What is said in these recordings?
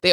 They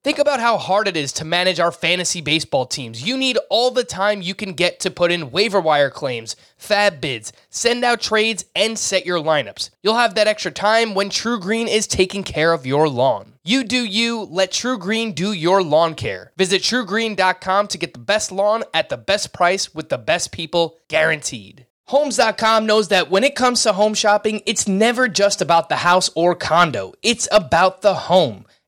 Think about how hard it is to manage our fantasy baseball teams. You need all the time you can get to put in waiver wire claims, fab bids, send out trades, and set your lineups. You'll have that extra time when TruGreen is taking care of your lawn. You do you, let TruGreen do your lawn care. Visit TruGreen.com to get the best lawn at the best price with the best people, guaranteed. Homes.com knows that when it comes to home shopping, it's never just about the house or condo. It's about the home.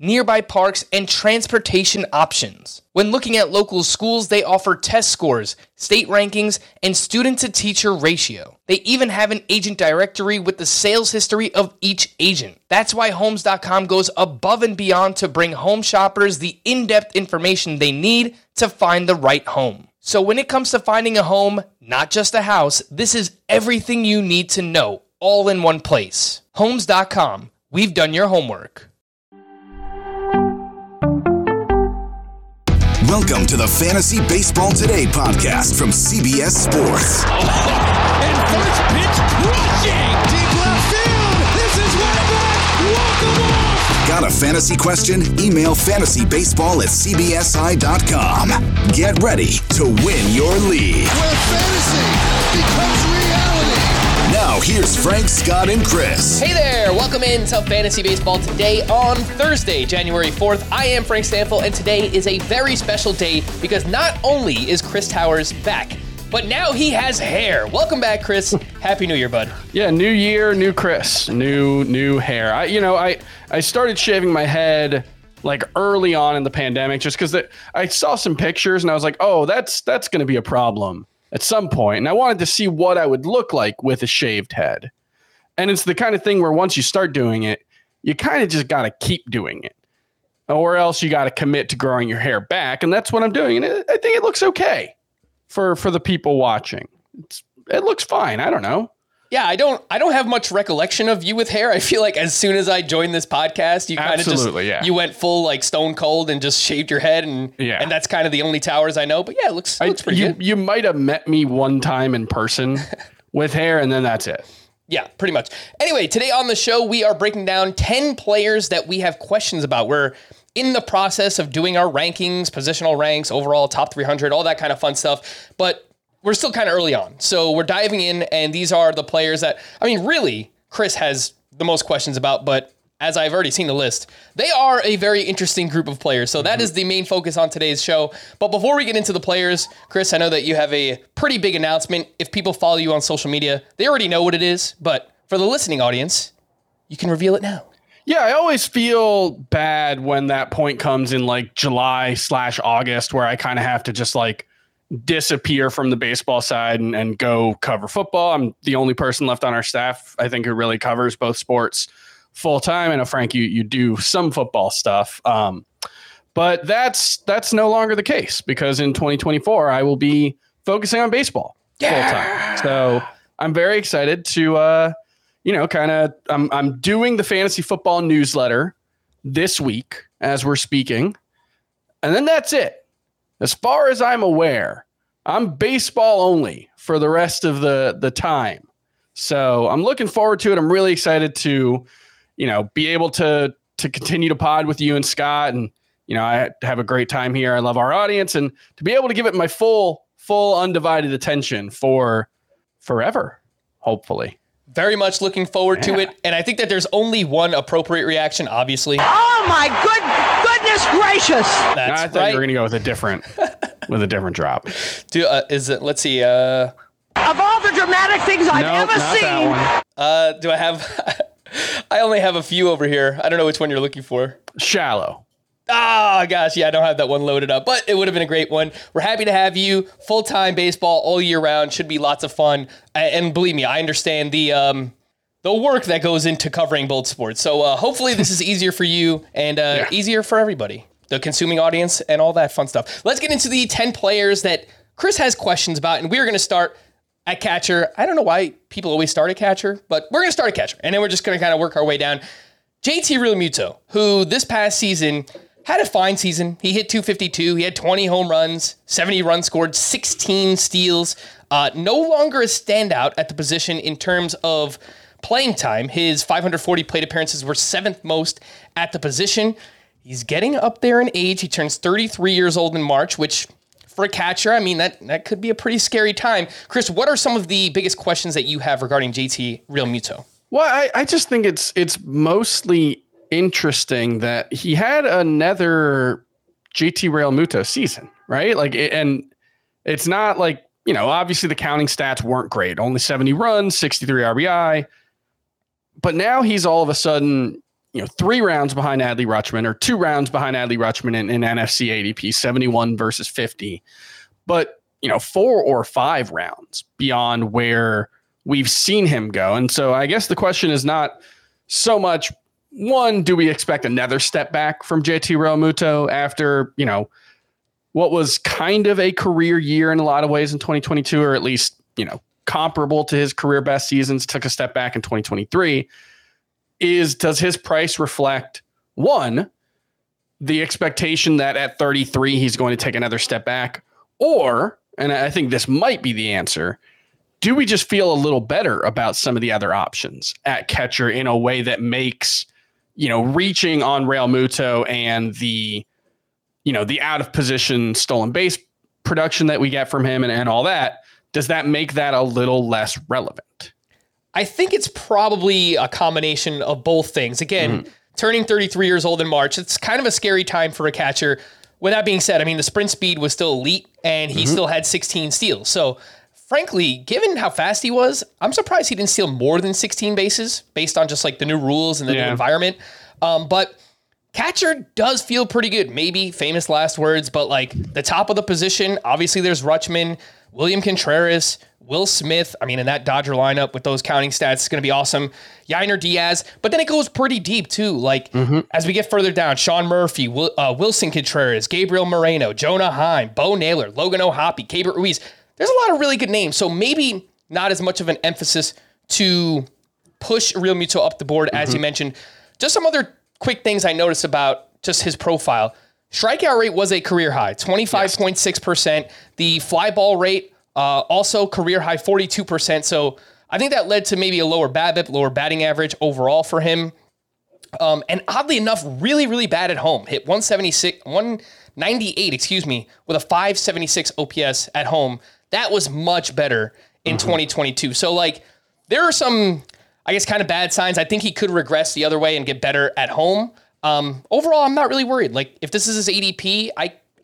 nearby parks, and transportation options. When looking at local schools, they offer test scores, state rankings, and student-to-teacher ratio. They even have an agent directory with the sales history of each agent. That's why Homes.com goes above and beyond to bring home shoppers the in-depth information they need to find the right home. So when it comes to finding a home, not just a house, this is everything you need to know, all in one place. Homes.com. We've done your homework. Welcome to the Fantasy Baseball Today podcast from CBS Sports. Oh, and first pitch crushing! Deep left field! This is way back! Welcome on! Got a fantasy question? Email fantasybaseball@cbsi.com. Get ready to win your league. Where fantasy becomes reality. Now here's Frank, Scott, and Chris. Hey there! Welcome into Fantasy Baseball Today on Thursday, January 4th. I am Frank Stanfield, and today is a very special day because not only is Chris Towers back, but now he has hair. Welcome back, Chris. Happy New Year, bud. Yeah, new year, new Chris, new hair. I started shaving my head like early on in the pandemic just because I saw some pictures and I was like, oh, that's going to be a problem at some point. And I wanted to see what I would look like with a shaved head. And it's the kind of thing where once you start doing it, you kind of just got to keep doing it, or else you got to commit to growing your hair back. And that's what I'm doing. And I think it looks okay. For the people watching, it looks fine. I don't know. Yeah, I don't have much recollection of you with hair. I feel like as soon as I joined this podcast, you kind of just you went full like Stone Cold and just shaved your head, and that's kind of the only Towers I know. But yeah, it looks pretty good. You might have met me one time in person with hair, and then that's it. Yeah, pretty much. Anyway, today on the show, we are breaking down 10 players that we have questions about. We're in the process of doing our rankings, positional ranks, overall top 300, all that kind of fun stuff. But we're still kind of early on. So we're diving in, and these are the players that, really, Chris has the most questions about, but as I've already seen the list, they are a very interesting group of players. So that is the main focus on today's show. But before we get into the players, Chris, I know that you have a pretty big announcement. If people follow you on social media, they already know what it is. But for the listening audience, you can reveal it now. Yeah, I always feel bad when that point comes in like July/August where I kind of have to just like disappear from the baseball side and go cover football. I'm the only person left on our staff, I think, who really covers both sports full time. I know, Frank, you do some football stuff, but that's no longer the case because in 2024 I will be focusing on baseball full time. So I'm very excited to, I'm doing the fantasy football newsletter this week as we're speaking, and then that's it. As far as I'm aware, I'm baseball only for the rest of the time. So I'm looking forward to it. I'm really excited to, be able to continue to pod with you and Scott. And, I have a great time here. I love our audience, and to be able to give it my full undivided attention for forever, hopefully. Very much looking forward to it. And I think that there's only one appropriate reaction, obviously. Oh, my goodness gracious. That's I thought you were going to go with a different drop. Let's see. Of all the dramatic things I've ever seen. That one. Do I have... I only have a few over here. I don't know which one you're looking for. Shallow. Oh, gosh. Yeah, I don't have that one loaded up, but it would have been a great one. We're happy to have you. Full-time baseball all year round. Should be lots of fun. And believe me, I understand the work that goes into covering both sports. So hopefully this is easier for you and easier for everybody, the consuming audience and all that fun stuff. Let's get into the 10 players that Chris has questions about, and we're going to start at catcher. I don't know why people always start at catcher, but we're going to start at catcher, and then we're just going to kind of work our way down. JT Realmuto, who this past season had a fine season. He hit .252. He had 20 home runs, 70 runs scored, 16 steals. No longer a standout at the position in terms of playing time. His 540 plate appearances were seventh most at the position. He's getting up there in age. He turns 33 years old in March, which for a catcher, I mean, that could be a pretty scary time. Chris, what are some of the biggest questions that you have regarding JT Realmuto? Well, I just think it's mostly interesting that he had another JT Realmuto season, right? Like, and it's not like, you know, obviously the counting stats weren't great. Only 70 runs, 63 RBI. But now he's all of a sudden, you know, 3 rounds behind Adley Rutschman or 2 rounds behind Adley Rutschman in NFC ADP, 71 versus 50. But, you know, 4 or 5 rounds beyond where we've seen him go. And so I guess the question is not so much, one, do we expect another step back from JT Realmuto after, you know, what was kind of a career year in a lot of ways in 2022, or at least, you know, comparable to his career best seasons, took a step back in 2023? Does his price reflect, one, the expectation that at 33 he's going to take another step back? Or, and I think this might be the answer, do we just feel a little better about some of the other options at catcher in a way that makes, you know, reaching on Realmuto and the, you know, the out of position stolen base production that we get from him and all that, does that make that a little less relevant? I think it's probably a combination of both things. Again, turning 33 years old in March, it's kind of a scary time for a catcher. With that being said, I mean, the sprint speed was still elite and he still had 16 steals. So frankly, given how fast he was, I'm surprised he didn't steal more than 16 bases based on just like the new rules and the new environment. But catcher does feel pretty good. Maybe famous last words, but like the top of the position, obviously there's Rutschman, William Contreras, Will Smith. I mean, in that Dodger lineup with those counting stats, it's going to be awesome. Yiner Diaz, but then it goes pretty deep too. Like as we get further down, Sean Murphy, Wilson Contreras, Gabriel Moreno, Jonah Heim, Bo Naylor, Logan O'Hoppe, Keibert Ruiz. There's a lot of really good names, so maybe not as much of an emphasis to push Realmuto up the board, as you mentioned. Just some other quick things I noticed about just his profile. Strikeout rate was a career high, 25.6%. Yes. The fly ball rate, also career high, 42%. So I think that led to maybe a lower BABIP, lower batting average overall for him. And oddly enough, really, really bad at home. Hit 198, with a 576 OPS at home. That was much better in 2022. So, like, there are some, I guess, kind of bad signs. I think he could regress the other way and get better at home. Overall, I'm not really worried. Like, if this is his ADP,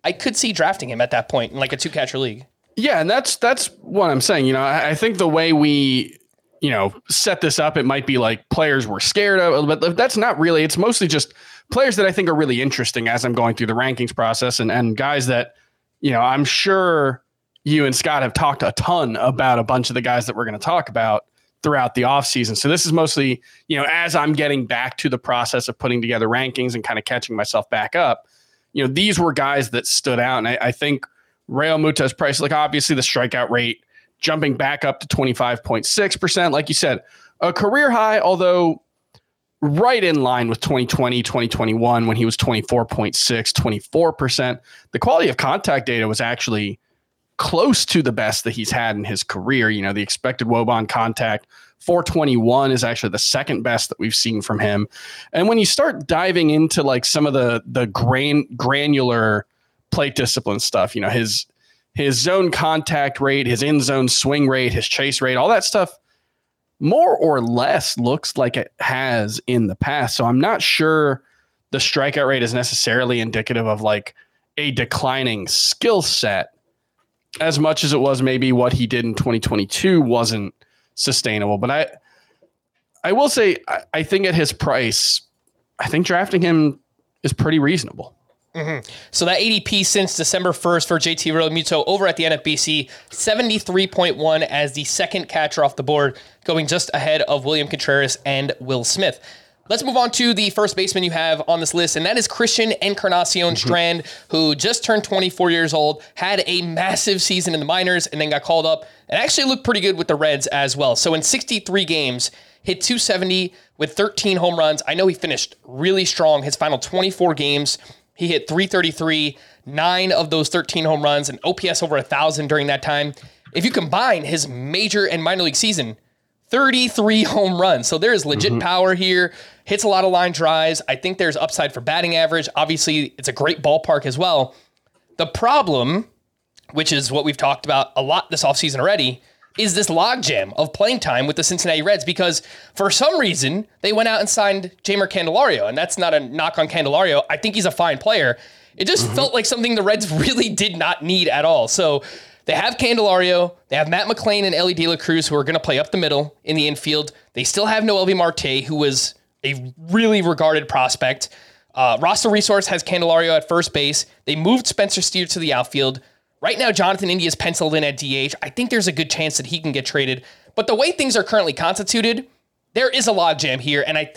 I could see drafting him at that point in, like, a two-catcher league. Yeah, and that's what I'm saying. You know, I think the way we, you know, set this up, it might be like players we're scared of, but that's not really. It's mostly just players that I think are really interesting as I'm going through the rankings process and guys that, you know, I'm sure you and Scott have talked a ton about a bunch of the guys that we're going to talk about throughout the offseason. So this is mostly, you know, as I'm getting back to the process of putting together rankings and kind of catching myself back up, you know, these were guys that stood out. And I think Realmuto's price, like obviously the strikeout rate jumping back up to 25.6%, like you said, a career high, although right in line with 2020, 2021, when he was 24.6, 24%. The quality of contact data was actually close to the best that he's had in his career. You know, the expected woba on contact, 421, is actually the second best that we've seen from him. And when you start diving into like some of the granular plate discipline stuff, you know, his his zone contact rate, his end zone swing rate, his chase rate, all that stuff more or less looks like it has in the past. So I'm not sure the strikeout rate is necessarily indicative of like a declining skill set as much as it was maybe what he did in 2022 wasn't sustainable. But I will say, I think at his price, I think drafting him is pretty reasonable. Mm-hmm. So that ADP since December 1st for JT Realmuto over at the NFBC, 73.1 as the second catcher off the board, going just ahead of William Contreras and Will Smith. Let's move on to the first baseman you have on this list, and that is Christian Encarnacion-Strand, who just turned 24 years old, had a massive season in the minors, and then got called up, and actually looked pretty good with the Reds as well. So in 63 games, hit .270 with 13 home runs. I know he finished really strong his final 24 games. He hit .333, 9 of those 13 home runs, and OPS over 1,000 during that time. If you combine his major and minor league season, 33 home runs. So there is legit power here. Hits a lot of line drives. I think there's upside for batting average. Obviously, it's a great ballpark as well. The problem, which is what we've talked about a lot this offseason already, is this logjam of playing time with the Cincinnati Reds, because for some reason they went out and signed Jeimer Candelario, and that's not a knock on Candelario. I think he's a fine player. It just felt like something the Reds really did not need at all. So they have Candelario, they have Matt McClain and Ellie De La Cruz, who are going to play up the middle in the infield. They still have Noelvi Marte, who was a really regarded prospect. Roster Resource has Candelario at first base. They moved Spencer Steer to the outfield. Right now, Jonathan India is penciled in at DH. I think there's a good chance that he can get traded. But the way things are currently constituted, there is a logjam here. And I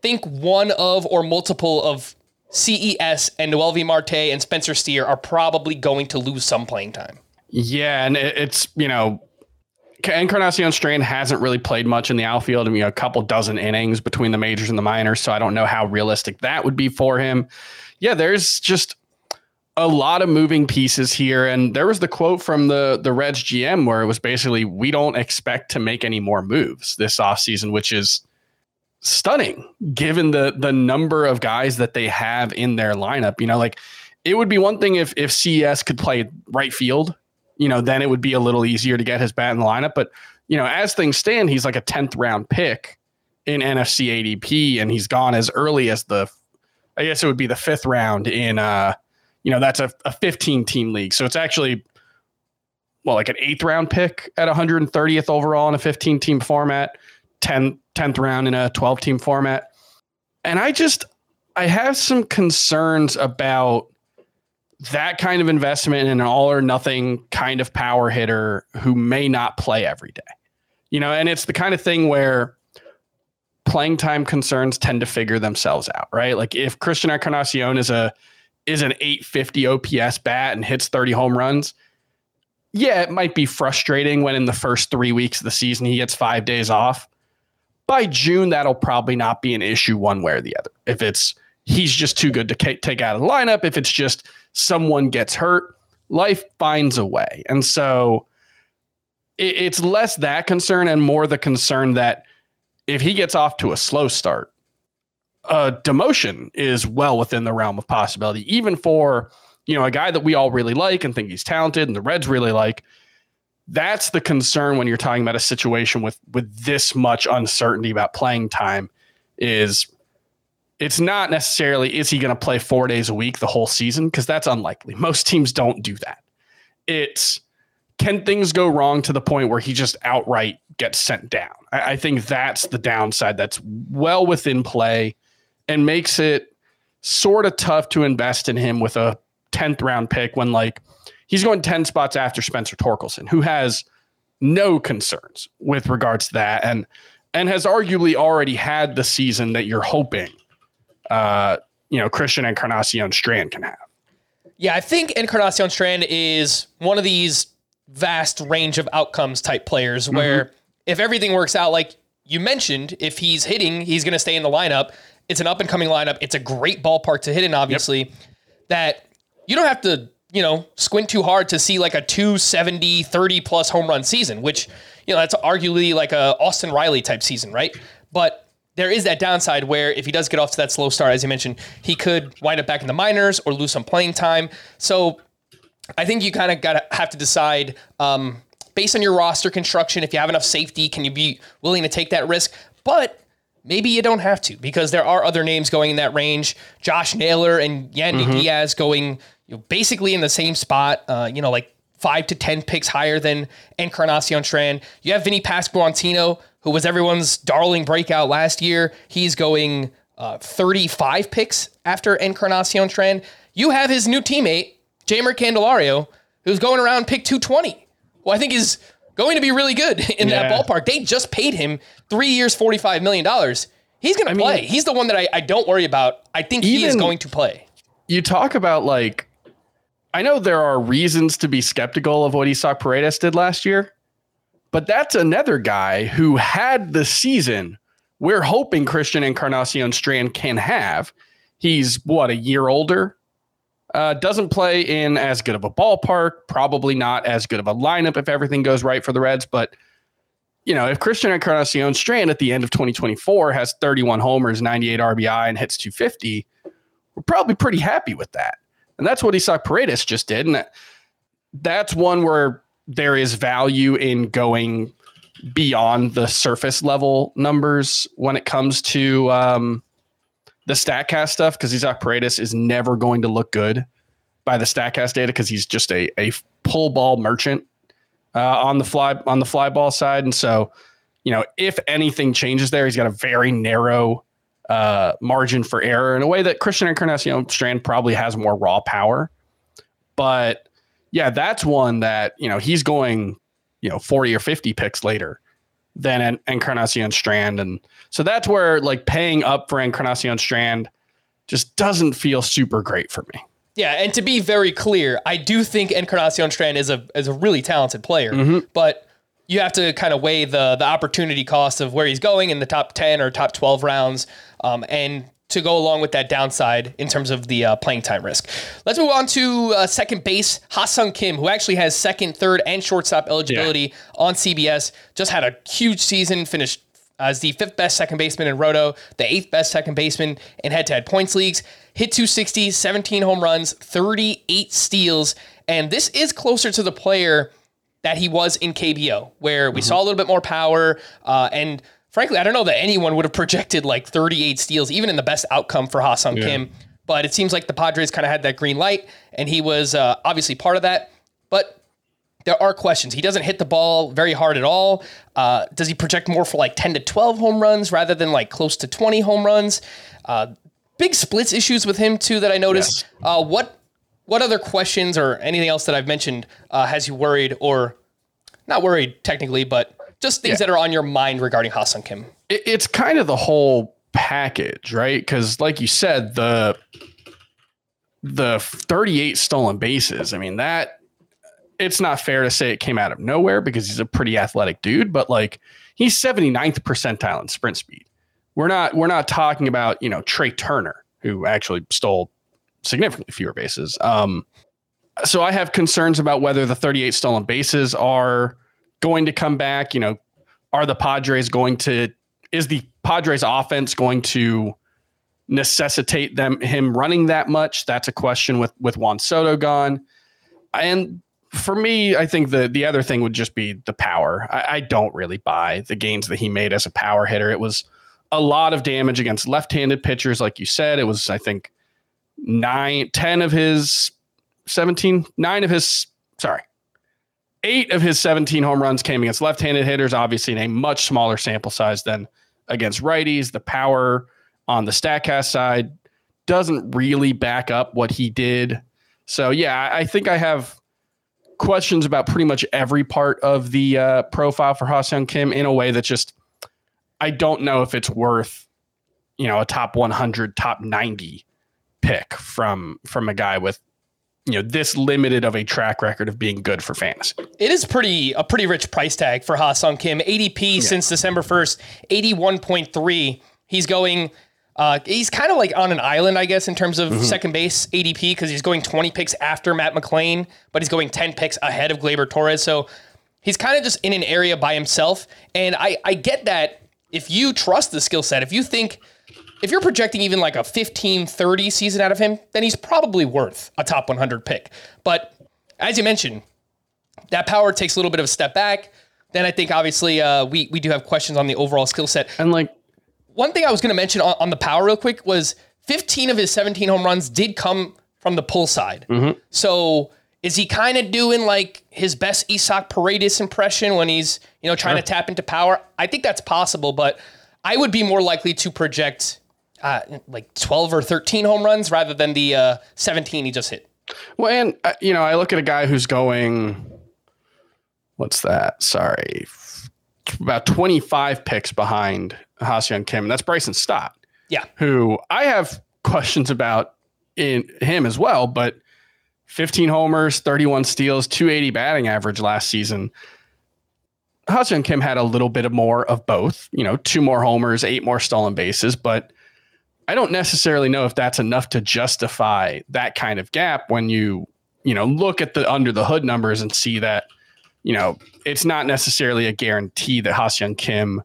think one of or multiple of CES and Noelvi Marte and Spencer Steer are probably going to lose some playing time. Yeah, and it's, you know, Encarnacion-Strand hasn't really played much in the outfield. I mean, a couple dozen innings between the majors and the minors. So I don't know how realistic that would be for him. Yeah, there's just a lot of moving pieces here. And there was the quote from the Reds GM where it was basically, we don't expect to make any more moves this offseason, which is stunning given the number of guys that they have in their lineup. You know, like it would be one thing if CES could play right field, you know, then it would be a little easier to get his bat in the lineup. But, you know, as things stand, he's like a 10th round pick in NFC ADP, and he's gone as early as I guess it would be the 5th round in, you know, that's a 15-team league. So it's actually, well, like an 8th round pick at 130th overall in a 15-team format, 10th round in a 12-team format. And I have some concerns about that kind of investment in an all or nothing kind of power hitter who may not play every day. You know, and it's the kind of thing where playing time concerns tend to figure themselves out, right? Like if Christian Encarnacion is an 850 OPS bat and hits 30 home runs. Yeah, it might be frustrating when in the first 3 weeks of the season he gets 5 days off. By June, that'll probably not be an issue one way or the other. If it's he's just too good to take out of the lineup, if it's just someone gets hurt, life finds a way. And so it's less that concern and more the concern that if he gets off to a slow start, demotion is well within the realm of possibility, even for, you know, a guy that we all really like and think he's talented and the Reds really like. That's the concern when you're talking about a situation with this much uncertainty about playing time. Is it's not necessarily, is he going to play 4 days a week the whole season? Because that's unlikely. Most teams don't do that. It's, can things go wrong to the point where he just outright gets sent down? I think that's the downside that's well within play and makes it sort of tough to invest in him with a 10th round pick when, like, he's going 10 spots after Spencer Torkelson, who has no concerns with regards to that and has arguably already had the season that you're hoping, you know, Christian Encarnacion-Strand can have. Yeah, I think Encarnacion-Strand is one of these vast range of outcomes type players where if everything works out, like you mentioned, if he's hitting, he's going to stay in the lineup. It's an up-and-coming lineup. It's a great ballpark to hit in, obviously, that you don't have to, you know, squint too hard to see like a 270, 30-plus home run season, which, you know, that's arguably like a Austin Riley-type season, right? But there is that downside where if he does get off to that slow start, as you mentioned, he could wind up back in the minors or lose some playing time. So I think you kind of have to decide based on your roster construction, if you have enough safety, can you be willing to take that risk? But maybe you don't have to, because there are other names going in that range. Josh Naylor and Yandy Diaz going basically in the same spot, like 5 to 10 picks higher than Encarnacion-Strand. You have Vinny Pasquantino, who was everyone's darling breakout last year. He's going 35 picks after Encarnacion-Strand. You have his new teammate, Jeimer Candelario, who's going around pick 220, who I think is going to be really good in that ballpark. They just paid him 3 years, $45 million. He's going to play. He's the one that I don't worry about. I think he is going to play. You talk about, like, I know there are reasons to be skeptical of what Isaac Paredes did last year, but that's another guy who had the season we're hoping Christian Encarnacion-Strand can have. He's, a year older? Doesn't play in as good of a ballpark, probably not as good of a lineup if everything goes right for the Reds. But, if Christian Encarnacion-Strand at the end of 2024 has 31 homers, 98 RBI, and hits 250, we're probably pretty happy with that. And that's what Isaac Paredes just did. And that's one where there is value in going beyond the surface level numbers when it comes to the StatCast stuff, because Isaac Paredes is never going to look good by the StatCast data, because he's just a pull ball merchant on the fly ball side. And so, if anything changes there, he's got a very narrow margin for error in a way that Christian Encarnacion-Strand probably has more raw power. But yeah, that's one that, he's going, 40 or 50 picks later than Encarnacion-Strand. And so that's where, like, paying up for Encarnacion-Strand just doesn't feel super great for me. Yeah. And to be very clear, I do think Encarnacion-Strand is a really talented player, but you have to kind of weigh the opportunity cost of where he's going in the top 10 or top 12 rounds, and to go along with that downside in terms of the playing time risk. Let's move on to second base, Ha-seong Kim, who actually has second, third, and shortstop eligibility on CBS. Just had a huge season, finished as the fifth best second baseman in Roto, the eighth best second baseman in head-to-head points leagues, hit 260, 17 home runs, 38 steals, and this is closer to the player that he was in KBO, where we saw a little bit more power. And frankly, I don't know that anyone would have projected like 38 steals, even in the best outcome for Ha-seong Kim. But it seems like the Padres kind of had that green light, and he was obviously part of that. But there are questions. He doesn't hit the ball very hard at all. Does he project more for like 10 to 12 home runs rather than like close to 20 home runs? Big splits issues with him, too, that I noticed. Yes. What other questions or anything else that I've mentioned has you worried, or not worried technically, but just things that are on your mind regarding Ha-seong Kim? It's kind of the whole package, right? Because like you said, the 38 stolen bases, I mean, that it's not fair to say it came out of nowhere, because he's a pretty athletic dude, but like he's 79th percentile in sprint speed. We're not talking about, Trey Turner, who actually stole significantly fewer bases. So I have concerns about whether the 38 stolen bases are going to come back. Is the Padres offense going to necessitate him running that much? That's a question with Juan Soto gone. And for me, I think the other thing would just be the power. I don't really buy the gains that he made as a power hitter. It was a lot of damage against left-handed pitchers. Like you said, it was, I think, 8 of his 17 home runs came against left-handed hitters, obviously in a much smaller sample size than against righties. The power on the StatCast side doesn't really back up what he did. So yeah, I think I have questions about pretty much every part of the profile for Ha-seong Kim, in a way that just, I don't know if it's worth, a top 100, top 90 pick from a guy with this limited of a track record of being good for fantasy. It is a pretty rich price tag for Ha-seong Kim. ADP since December 1st, 81.3. He's going he's kind of like on an island, I guess, in terms of second base ADP, because he's going 20 picks after Matt McClain, but he's going 10 picks ahead of Gleyber Torres. So he's kind of just in an area by himself. And I get that if you trust the skill set, if you're projecting even like a 15-30 season out of him, then he's probably worth a top 100 pick. But as you mentioned, that power takes a little bit of a step back. Then I think obviously we do have questions on the overall skill set. And like one thing I was going to mention on the power real quick was 15 of his 17 home runs did come from the pull side. Mm-hmm. So is he kind of doing like his best Isaac Paredes impression when he's, you know, trying to tap into power? I think that's possible, but I would be more likely to project like 12 or 13 home runs rather than the 17 he just hit. Well, and, you know, I look at a guy who's going, what's that? Sorry. About 25 picks behind Ha-seong Kim. That's Bryson Stott. Yeah. Who I have questions about in him as well, but 15 homers, 31 steals, 280 batting average last season. Ha-seong Kim had a little bit of more of both, you know, 2 more homers, 8 more stolen bases, but I don't necessarily know if that's enough to justify that kind of gap when you know, look at the under the hood numbers and see that, you know, it's not necessarily a guarantee that Ha-seong Kim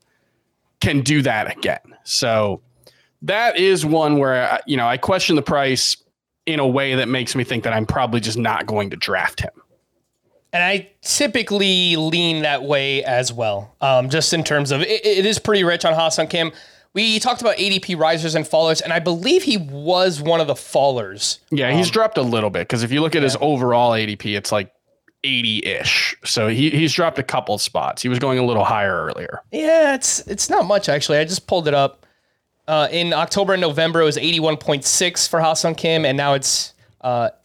can do that again. So that is one where, you know, I question the price in a way that makes me think that I'm probably just not going to draft him. And I typically lean that way as well. Just in terms of it is pretty rich on Ha-seong Kim. We talked about ADP risers and fallers, and I believe he was one of the fallers. Yeah, he's dropped a little bit because if you look at his overall ADP, it's like 80-ish. So he's dropped a couple spots. He was going a little higher earlier. Yeah, it's not much, actually. I just pulled it up. In October and November, it was 81.6 for Ha-seong Kim, and now it was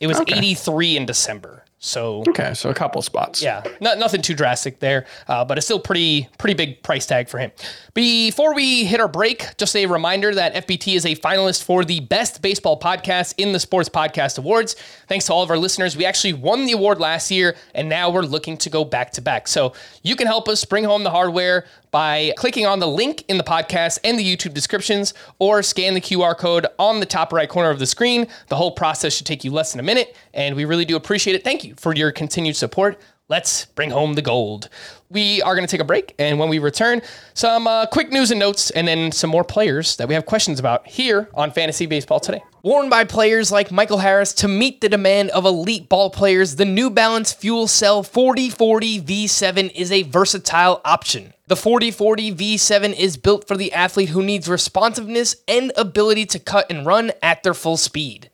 83 in December. So a couple spots. Yeah, nothing too drastic there, but it's still pretty big price tag for him. Before we hit our break, just a reminder that FBT is a finalist for the Best Baseball Podcast in the Sports Podcast Awards. Thanks to all of our listeners. We actually won the award last year, and now we're looking to go back-to-back. So you can help us bring home the hardware by clicking on the link in the podcast and the YouTube descriptions, or scan the QR code on the top right corner of the screen. The whole process should take you less than a minute, and we really do appreciate it. Thank you for your continued support. Let's bring home the gold. We are going to take a break, and when we return, some quick news and notes, and then some more players that we have questions about here on Fantasy Baseball Today. Worn by players like Michael Harris to meet the demand of elite ball players, the New Balance Fuel Cell 4040 V7 is a versatile option. The 4040 V7 is built for the athlete who needs responsiveness and ability to cut and run at their full speed.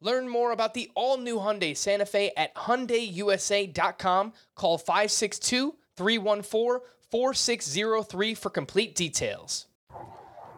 Learn more about the all-new Hyundai Santa Fe at HyundaiUSA.com. Call 562-314-4603 for complete details.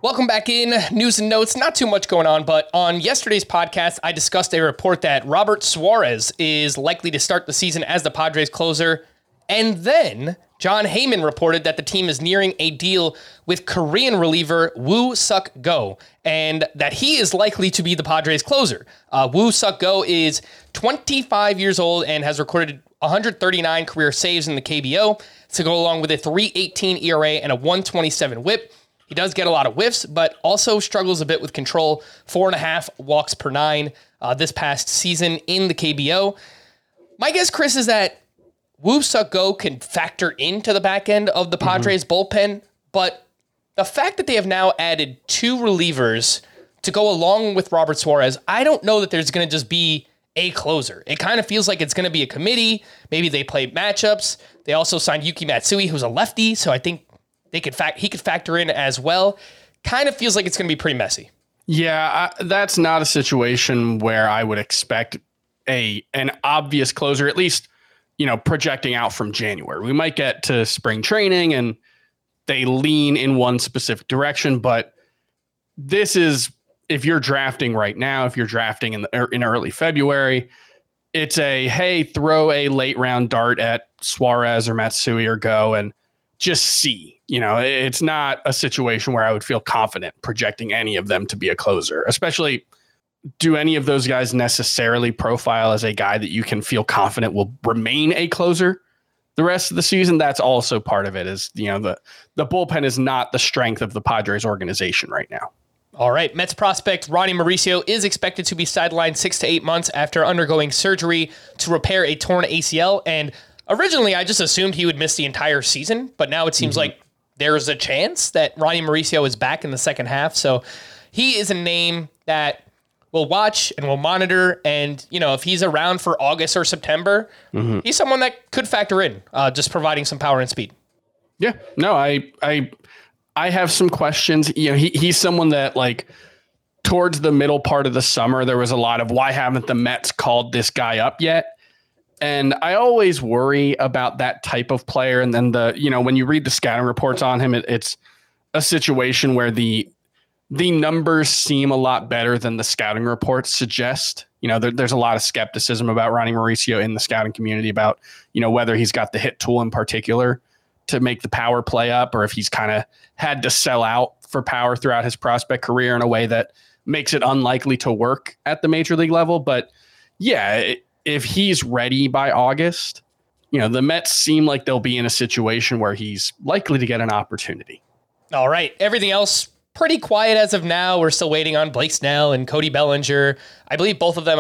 Welcome back in. News and notes. Not too much going on, but on yesterday's podcast, I discussed a report that Robert Suarez is likely to start the season as the Padres closer. And then John Heyman reported that the team is nearing a deal with Korean reliever Woo Suk Go, and that he is likely to be the Padres closer. Woo Suk Go is 25 years old and has recorded 139 career saves in the KBO to go along with a 3.18 ERA and a 1.27 whip. He does get a lot of whiffs, but also struggles a bit with control, 4.5 walks per 9 this past season in the KBO. My guess, Chris, is that Woo Suk Go can factor into the back end of the Padres bullpen, but the fact that they have now added 2 relievers to go along with Robert Suarez, I don't know that there's going to just be a closer. It kind of feels like it's going to be a committee. Maybe they play matchups. They also signed Yuki Matsui, who's a lefty, so I think they could he could factor in as well. Kind of feels like it's going to be pretty messy. Yeah, that's not a situation where I would expect an obvious closer, at least, you know, projecting out from January. We might get to spring training and they lean in one specific direction. But this is, if you're drafting right now, if you're drafting in early February, it's a, hey, throw a late round dart at Suarez or Matsui or Go and just see. You know, it's not a situation where I would feel confident projecting any of them to be a closer, especially do any of those guys necessarily profile as a guy that you can feel confident will remain a closer the rest of the season. That's also part of it is, you know, the bullpen is not the strength of the Padres organization right now. All right. Mets prospect Ronny Mauricio is expected to be sidelined 6 to 8 months after undergoing surgery to repair a torn ACL. And originally, I just assumed he would miss the entire season, but now it seems like there's a chance that Ronny Mauricio is back in the second half. So he is a name that we'll watch and we'll monitor. And, you know, if he's around for August or September, he's someone that could factor in, just providing some power and speed. Yeah, no, I have some questions. You know, he's someone that, like, towards the middle part of the summer, there was a lot of why haven't the Mets called this guy up yet? And I always worry about that type of player. And then the, you know, when you read the scouting reports on him, it's a situation where the numbers seem a lot better than the scouting reports suggest. You know, there's a lot of skepticism about Ronny Mauricio in the scouting community about, you know, whether he's got the hit tool in particular to make the power play up, or if he's kind of had to sell out for power throughout his prospect career in a way that makes it unlikely to work at the major league level. But yeah, if he's ready by August, you know, the Mets seem like they'll be in a situation where he's likely to get an opportunity. All right. Everything else, pretty quiet as of now. We're still waiting on Blake Snell and Cody Bellinger. I believe both of them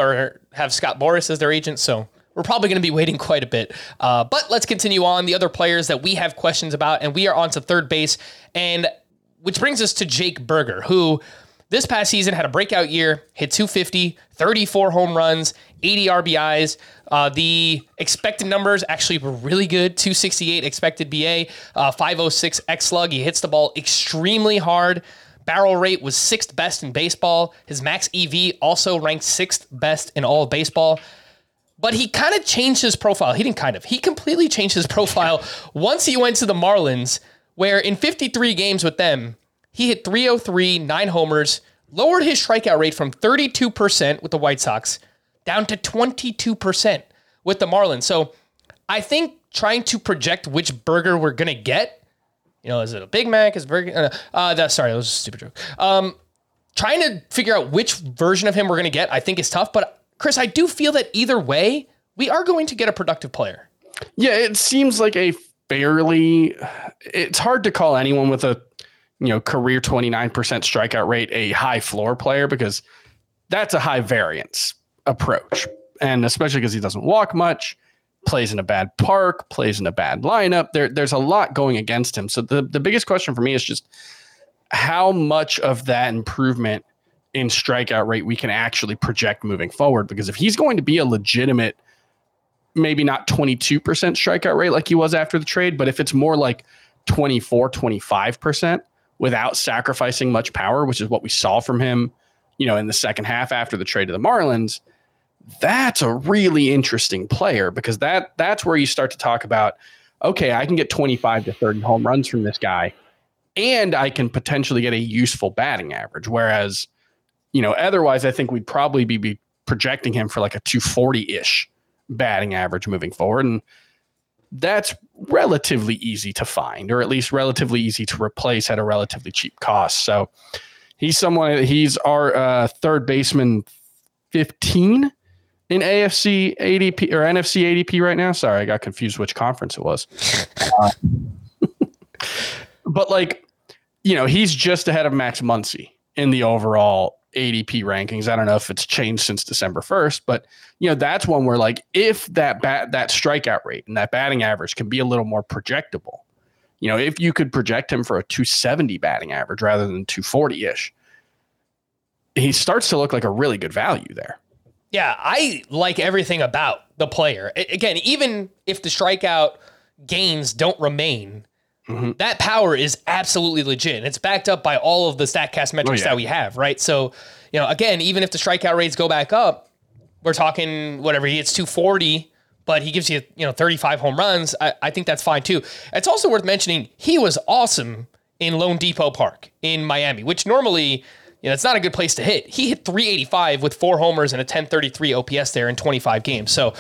have Scott Boras as their agent, so we're probably going to be waiting quite a bit. But let's continue on the other players that we have questions about, and we are on to third base, and which brings us to Jake Burger, who this past season had a breakout year, hit 250, 34 home runs, 80 RBIs. The expected numbers actually were really good. 268 expected BA, 506 xLug. He hits the ball extremely hard. Barrel rate was 6th best in baseball. His max EV also ranked 6th best in all of baseball. But he kind of changed his profile. He didn't kind of. He completely changed his profile once he went to the Marlins, where in 53 games with them, he hit 303, 9 homers, lowered his strikeout rate from 32% with the White Sox down to 22% with the Marlins. So I think trying to project which burger we're going to get, you know, is it a Big Mac? Is burger? Sorry, that was a stupid joke. Trying to figure out which version of him we're going to get, I think is tough. But Chris, I do feel that either way, we are going to get a productive player. Yeah, it seems like a fairly. It's hard to call anyone with a, you know, career 29% strikeout rate a high floor player, because that's a high variance approach, and especially because he doesn't walk much. Plays in a bad park, plays in a bad lineup. There's a lot going against him. So the biggest question for me is just how much of that improvement in strikeout rate we can actually project moving forward. Because if he's going to be a legitimate, maybe not 22% strikeout rate like he was after the trade, but if it's more like 24, 25% without sacrificing much power, which is what we saw from him, you know, in the second half after the trade to the Marlins, that's a really interesting player, because that's where you start to talk about, okay, I can get 25 to 30 home runs from this guy, and I can potentially get a useful batting average. Whereas, you know, otherwise, I think we'd probably be projecting him for like a 240-ish batting average moving forward. And that's relatively easy to find, or at least relatively easy to replace at a relatively cheap cost. So he's our third baseman 15. In AFC ADP or NFC ADP right now. Sorry, I got confused which conference it was. But, like, you know, he's just ahead of Max Muncy in the overall ADP rankings. I don't know if it's changed since December 1st, but, you know, that's one where, like, if that strikeout rate and that batting average can be a little more projectable, you know, if you could project him for a 270 batting average rather than 240-ish, he starts to look like a really good value there. Yeah, I like everything about the player. Again, even if the strikeout gains don't remain, that power is absolutely legit. It's backed up by all of the StatCast metrics that we have, right? So, you know, again, even if the strikeout rates go back up, we're talking whatever, it's 240, but he gives you, 35 home runs. I think that's fine too. It's also worth mentioning he was awesome in Lone Depot Park in Miami, which normally, it's not a good place to hit. He hit 385 with 4 homers and a 1033 OPS there in 25 games. So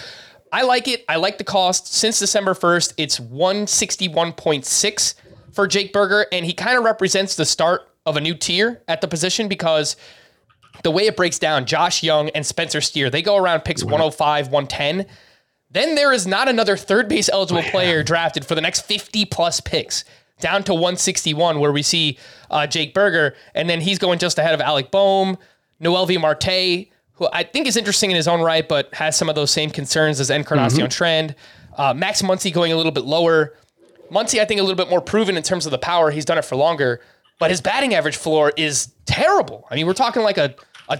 I like it. I like the cost. Since December 1st, it's 161.6 for Jake Burger, and he kind of represents the start of a new tier at the position because the way it breaks down, Josh Young and Spencer Steer, they go around picks 105, 110. Then there is not another third base eligible player drafted for the next 50 plus picks, down to 161 where we see Jake Burger, and then he's going just ahead of Alec Boehm, Noelvi Marte, who I think is interesting in his own right, but has some of those same concerns as Encarnacion-Strand. Max Muncy going a little bit lower. Muncy, I think, a little bit more proven in terms of the power. He's done it for longer, but his batting average floor is terrible. I mean, we're talking like a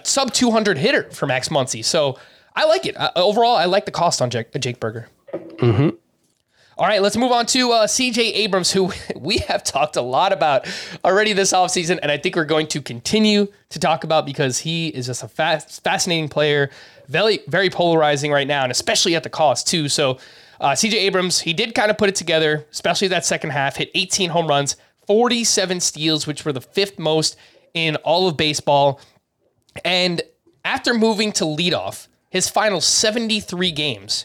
sub 200 hitter for Max Muncy. So I like it. Overall, I like the cost on Jake Burger. Mm-hmm. All right, let's move on to C.J. Abrams, who we have talked a lot about already this offseason, and I think we're going to continue to talk about because he is just a fascinating player, very, very polarizing right now, and especially at the cost, too. So C.J. Abrams, he did kind of put it together, especially that second half, hit 18 home runs, 47 steals, which were the 5th most in all of baseball. And after moving to leadoff, his final 73 games,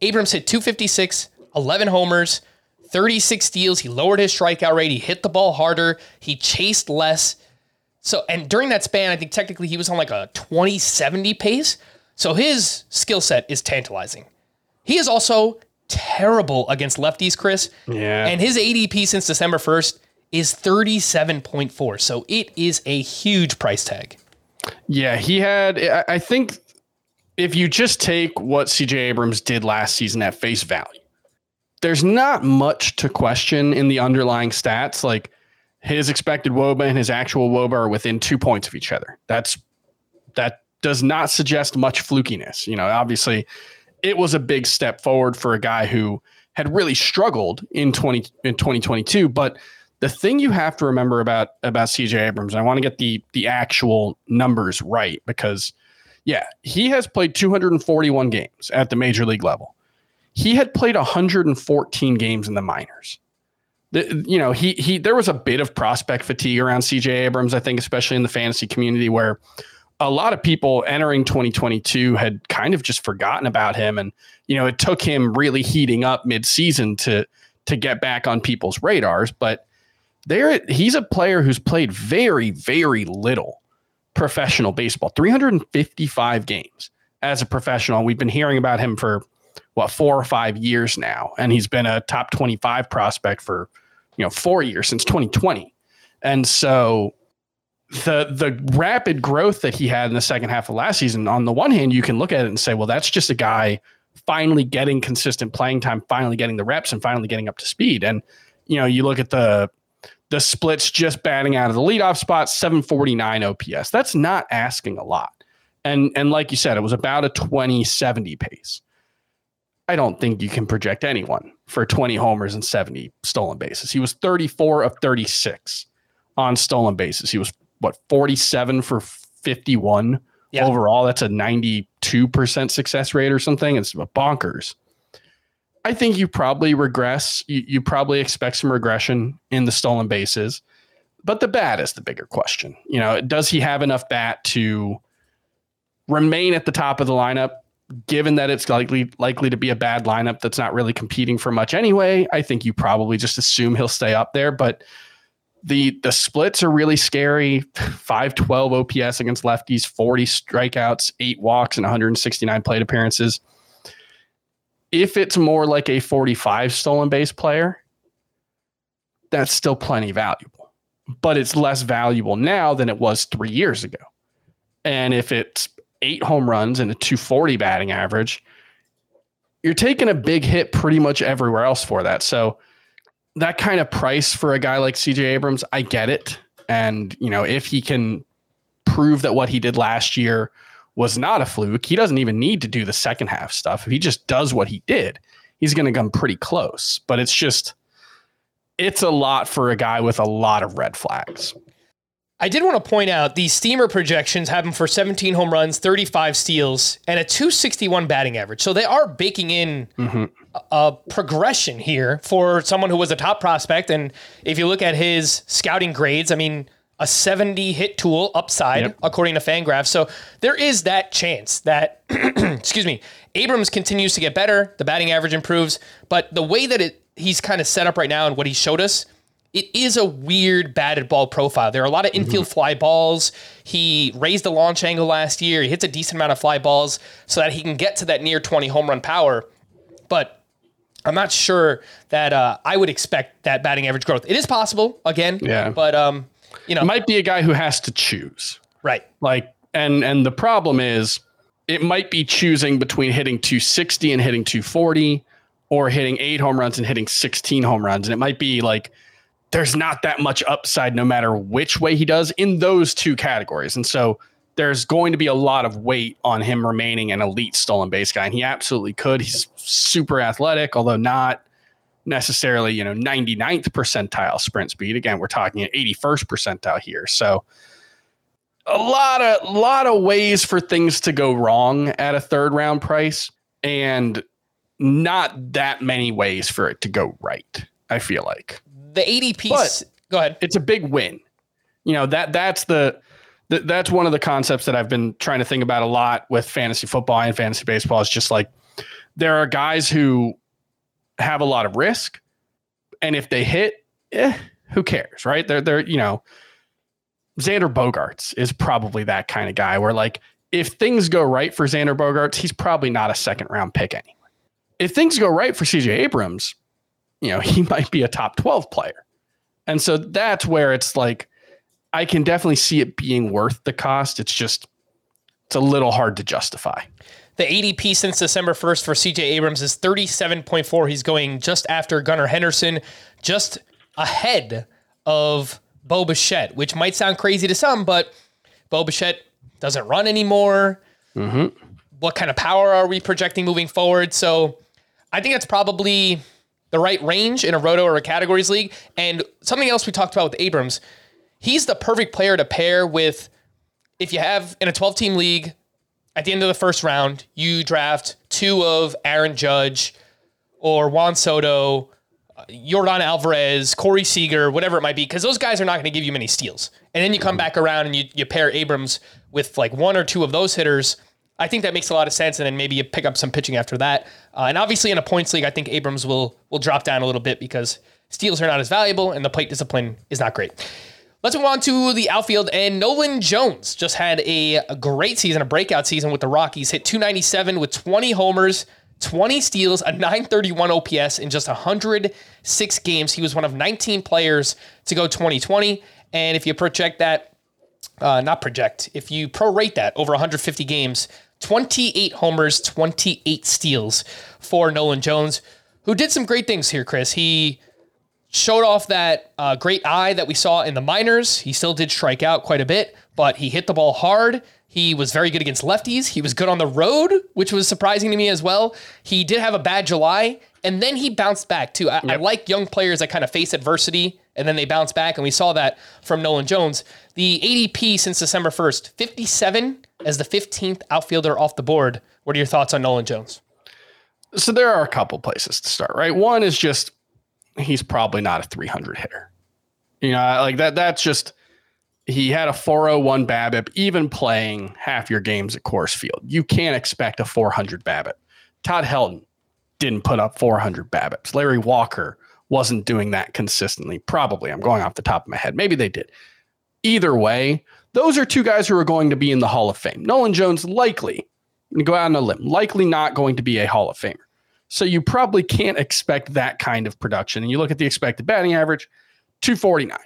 Abrams hit 256, 11 homers, 36 steals. He lowered his strikeout rate. He hit the ball harder. He chased less. So, and during that span, I think technically he was on like a 20-70 pace. So his skill set is tantalizing. He is also terrible against lefties, Chris. Yeah. And his ADP since December 1st is 37.4. So it is a huge price tag. Yeah, he had, I think if you just take what C.J. Abrams did last season at face value, there's not much to question in the underlying stats. Like his expected WOBA and his actual WOBA are within 2 points of each other. That does not suggest much flukiness. Obviously it was a big step forward for a guy who had really struggled in 2022. But the thing you have to remember about C.J. Abrams, and I want to get the actual numbers right because he has played 241 games at the major league level. He had played 114 games in the minors. There was a bit of prospect fatigue around C.J. Abrams, I think, especially in the fantasy community, where a lot of people entering 2022 had kind of just forgotten about him. And, it took him really heating up midseason to get back on people's radars. But he's a player who's played very, very little professional baseball, 355 games as a professional. We've been hearing about him for 4 or 5 years now, and he's been a top 25 prospect for 4 years since 2020. And so the rapid growth that he had in the second half of last season, on the one hand, you can look at it and say, well, that's just a guy finally getting consistent playing time, finally getting the reps, and finally getting up to speed. And you look at the splits, just batting out of the leadoff spot, 749 OPS. That's not asking a lot. And like you said, it was about a 20-70 pace. I don't think you can project anyone for 20 homers and 70 stolen bases. He was 34 of 36 on stolen bases. He was 47 for 51 overall. That's a 92% success rate or something. It's bonkers. I think you probably regress. You probably expect some regression in the stolen bases, but the bat is the bigger question. Does he have enough bat to remain at the top of the lineup? Given that it's likely to be a bad lineup that's not really competing for much anyway, I think you probably just assume he'll stay up there. But the splits are really scary. 512 OPS against lefties, 40 strikeouts, 8 walks, and 169 plate appearances. If it's more like a 45 stolen base player, that's still plenty valuable. But it's less valuable now than it was 3 years ago. And if it's 8 home runs and a 240 batting average, you're taking a big hit pretty much everywhere else for that. So that kind of price for a guy like C.J. Abrams, I get it. And, if he can prove that what he did last year was not a fluke, he doesn't even need to do the second half stuff. If he just does what he did, he's going to come pretty close. But it's a lot for a guy with a lot of red flags. I did want to point out, the Steamer projections have him for 17 home runs, 35 steals, and a 261 batting average. So they are baking in a progression here for someone who was a top prospect. And if you look at his scouting grades, I mean, a 70 hit tool upside, according to Fangraphs. So there is that chance that, excuse me, Abrams continues to get better. The batting average improves. But the way that he's kind of set up right now and what he showed us, it is a weird batted ball profile. There are a lot of infield fly balls. He raised the launch angle last year. He hits a decent amount of fly balls so that he can get to that near 20 home run power. But I'm not sure that I would expect that batting average growth. It is possible, again. Yeah. But, you know, it might be a guy who has to choose. Right. Like, and the problem is it might be choosing between hitting 260 and hitting 240 or hitting 8 home runs and hitting 16 home runs. And it might be like, there's not that much upside no matter which way he does in those two categories. And so there's going to be a lot of weight on him remaining an elite stolen base guy. And he absolutely could. He's super athletic, although not necessarily, you know, 99th percentile sprint speed. Again, we're talking at 81st percentile here. So a lot of ways for things to go wrong at a third round price and not that many ways for it to go right, I feel like. The ADP, go ahead. It's a big win. You know, that's one of the concepts that I've been trying to think about a lot with fantasy football and fantasy baseball. It's just like there are guys who have a lot of risk, and if they hit, who cares, right? They're you know, Xander Bogaerts is probably that kind of guy where like if things go right for Xander Bogaerts, he's probably not a second round pick anyway. If things go right for C.J. Abrams, you know, he might be a top 12 player. And so that's where it's like, I can definitely see it being worth the cost. It's just, it's a little hard to justify. The ADP since December 1st for C.J. Abrams is 37.4. He's going just after Gunnar Henderson, just ahead of Bo Bichette, which might sound crazy to some, but Bo Bichette doesn't run anymore. Mm-hmm. What kind of power are we projecting moving forward? So I think that's probably the right range in a roto or a categories league. And something else we talked about with Abrams, he's the perfect player to pair with. If you have in a 12-team league, at the end of the first round, you draft 2 of Aaron Judge or Juan Soto, Yordan Alvarez, Corey Seager, whatever it might be, because those guys are not going to give you many steals. And then you come back around and you pair Abrams with like 1 or 2 of those hitters. I think that makes a lot of sense, and then maybe you pick up some pitching after that. And obviously in a points league, I think Abrams will drop down a little bit because steals are not as valuable and the plate discipline is not great. Let's move on to the outfield, and Nolan Jones just had a great season, a breakout season with the Rockies. Hit 297 with 20 homers, 20 steals, a 931 OPS in just 106 games. He was one of 19 players to go 2020, and if you project that, if you prorate that over 150 games, 28 homers, 28 steals for Nolan Jones, who did some great things here, Chris. He showed off that great eye that we saw in the minors. He still did strike out quite a bit, but he hit the ball hard. He was very good against lefties. He was good on the road, which was surprising to me as well. He did have a bad July, and then he bounced back, too. I like young players that kind of face adversity, and then they bounce back, and we saw that from Nolan Jones. The ADP since December 1st, 57 as the 15th outfielder off the board. What are your thoughts on Nolan Jones? So there are a couple places to start, right? One is just he's probably not a 300 hitter. You know, like that's just, he had a 401 BABIP, even playing half your games at Coors Field. You can't expect a 400 BABIP. Todd Helton didn't put up 400 BABIPs. Larry Walker wasn't doing that consistently. Probably, I'm going off the top of my head. Maybe they did. Either way, those are 2 guys who are going to be in the Hall of Fame. Nolan Jones likely, I'm going to go out on a limb, likely not going to be a Hall of Famer. So you probably can't expect that kind of production. And you look at the expected batting average, 249.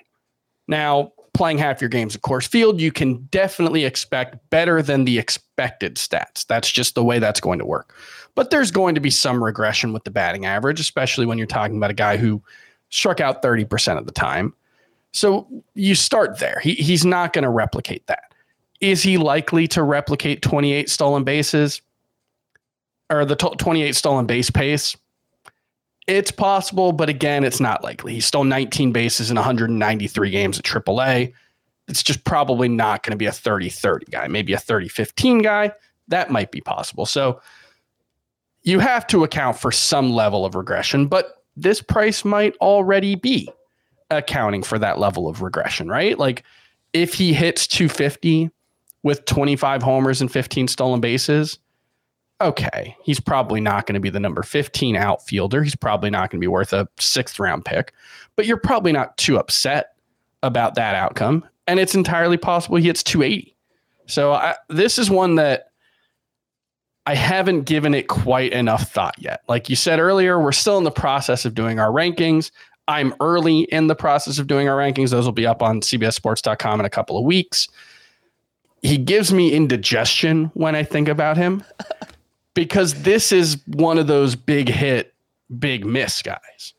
Now, playing half your games at Coors Field, you can definitely expect better than the expected stats. That's just the way that's going to work. But there's going to be some regression with the batting average, especially when you're talking about a guy who struck out 30% of the time. So you start there. He's not going to replicate that. Is he likely to replicate 28 stolen bases or the 28 stolen base pace? It's possible, but again, it's not likely. He stole 19 bases in 193 games at AAA. it's just probably not going to be a 30-30 guy, maybe a 30-15 guy. That might be possible. So you have to account for some level of regression, but this price might already be accounting for that level of regression, right? Like if he hits 250 with 25 homers and 15 stolen bases, okay, he's probably not going to be the number 15 outfielder. He's probably not going to be worth a 6th round pick, but you're probably not too upset about that outcome. And it's entirely possible he hits 280. So this is one that I haven't given it quite enough thought yet. Like you said earlier, we're still in the process of doing our rankings. I'm early in the process of doing our rankings. Those will be up on cbssports.com in a couple of weeks. He gives me indigestion when I think about him because this is one of those big hit, big miss guys.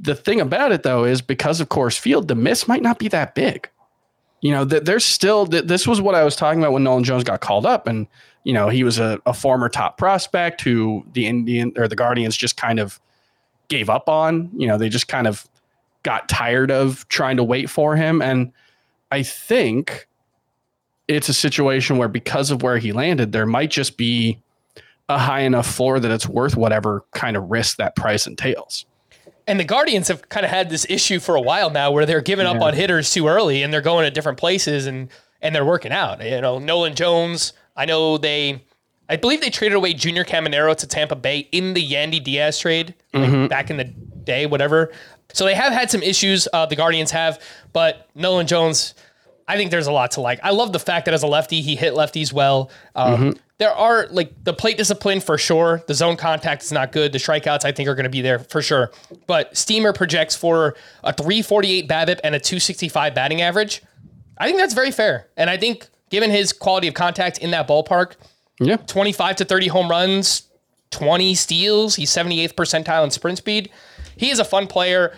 The thing about it, though, is because of Coors Field, the miss might not be that big. You know, there's still, this was what I was talking about when Nolan Jones got called up. And, you know, he was a former top prospect who the Guardians just kind of gave up on. You know, they just kind of got tired of trying to wait for him. And I think it's a situation where because of where he landed, there might just be a high enough floor that it's worth whatever kind of risk that price entails. And the Guardians have kind of had this issue for a while now where they're giving up on hitters too early and they're going to different places and they're working out. You know, Nolan Jones, I believe they traded away Junior Caminero to Tampa Bay in the Yandy Diaz trade back in the day, whatever. So they have had some issues, the Guardians have, but Nolan Jones, I think there's a lot to like. I love the fact that as a lefty, he hit lefties well. There are, the plate discipline for sure. The zone contact is not good. The strikeouts, I think, are going to be there for sure. But Steamer projects for a 348 BABIP and a 265 batting average. I think that's very fair. And I think, given his quality of contact in that ballpark, 25 to 30 home runs, 20 steals, he's 78th percentile in sprint speed. He is a fun player.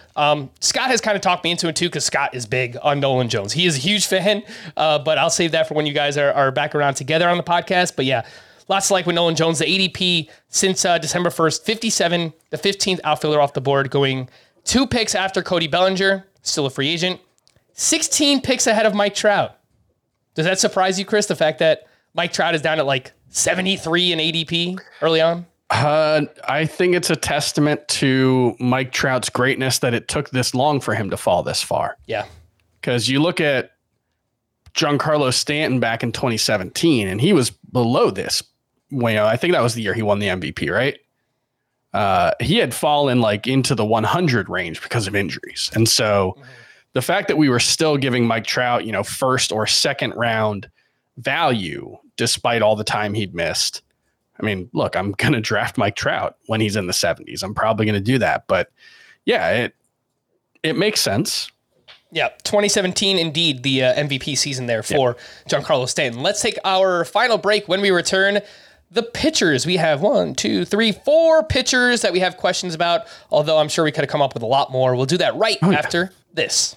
Scott has kind of talked me into it, too, because Scott is big on Nolan Jones. He is a huge fan, but I'll save that for when you guys are back around together on the podcast. But, yeah, lots to like with Nolan Jones. The ADP since December 1st, 57, the 15th outfielder off the board, going 2 picks after Cody Bellinger, still a free agent, 16 picks ahead of Mike Trout. Does that surprise you, Chris, the fact that Mike Trout is down at, 73 in ADP early on? I think it's a testament to Mike Trout's greatness that it took this long for him to fall this far. Yeah. Because you look at Giancarlo Stanton back in 2017, and he was below this. I think that was the year he won the MVP, right? He had fallen into the 100 range because of injuries. And so the fact that we were still giving Mike Trout, first or second round value, despite all the time he'd missed. I mean, look, I'm going to draft Mike Trout when he's in the 70s. I'm probably going to do that. But, yeah, it makes sense. Yeah, 2017, indeed, the MVP season there for Giancarlo Stanton. Let's take our final break. When we return, the pitchers. We have 4 pitchers that we have questions about, although I'm sure we could have come up with a lot more. We'll do that after this.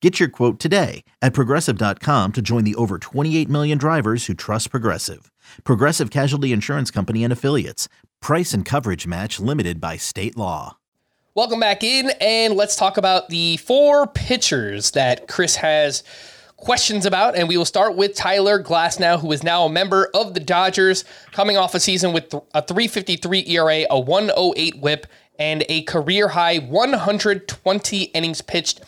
Get your quote today at Progressive.com to join the over 28 million drivers who trust Progressive. Progressive Casualty Insurance Company and Affiliates. Price and coverage match limited by state law. Welcome back in, and let's talk about the 4 pitchers that Chris has questions about, and we will start with Tyler Glasnow, who is now a member of the Dodgers, coming off a season with a 3.53 ERA, a 1.08 WHIP, and a career-high 120 innings pitched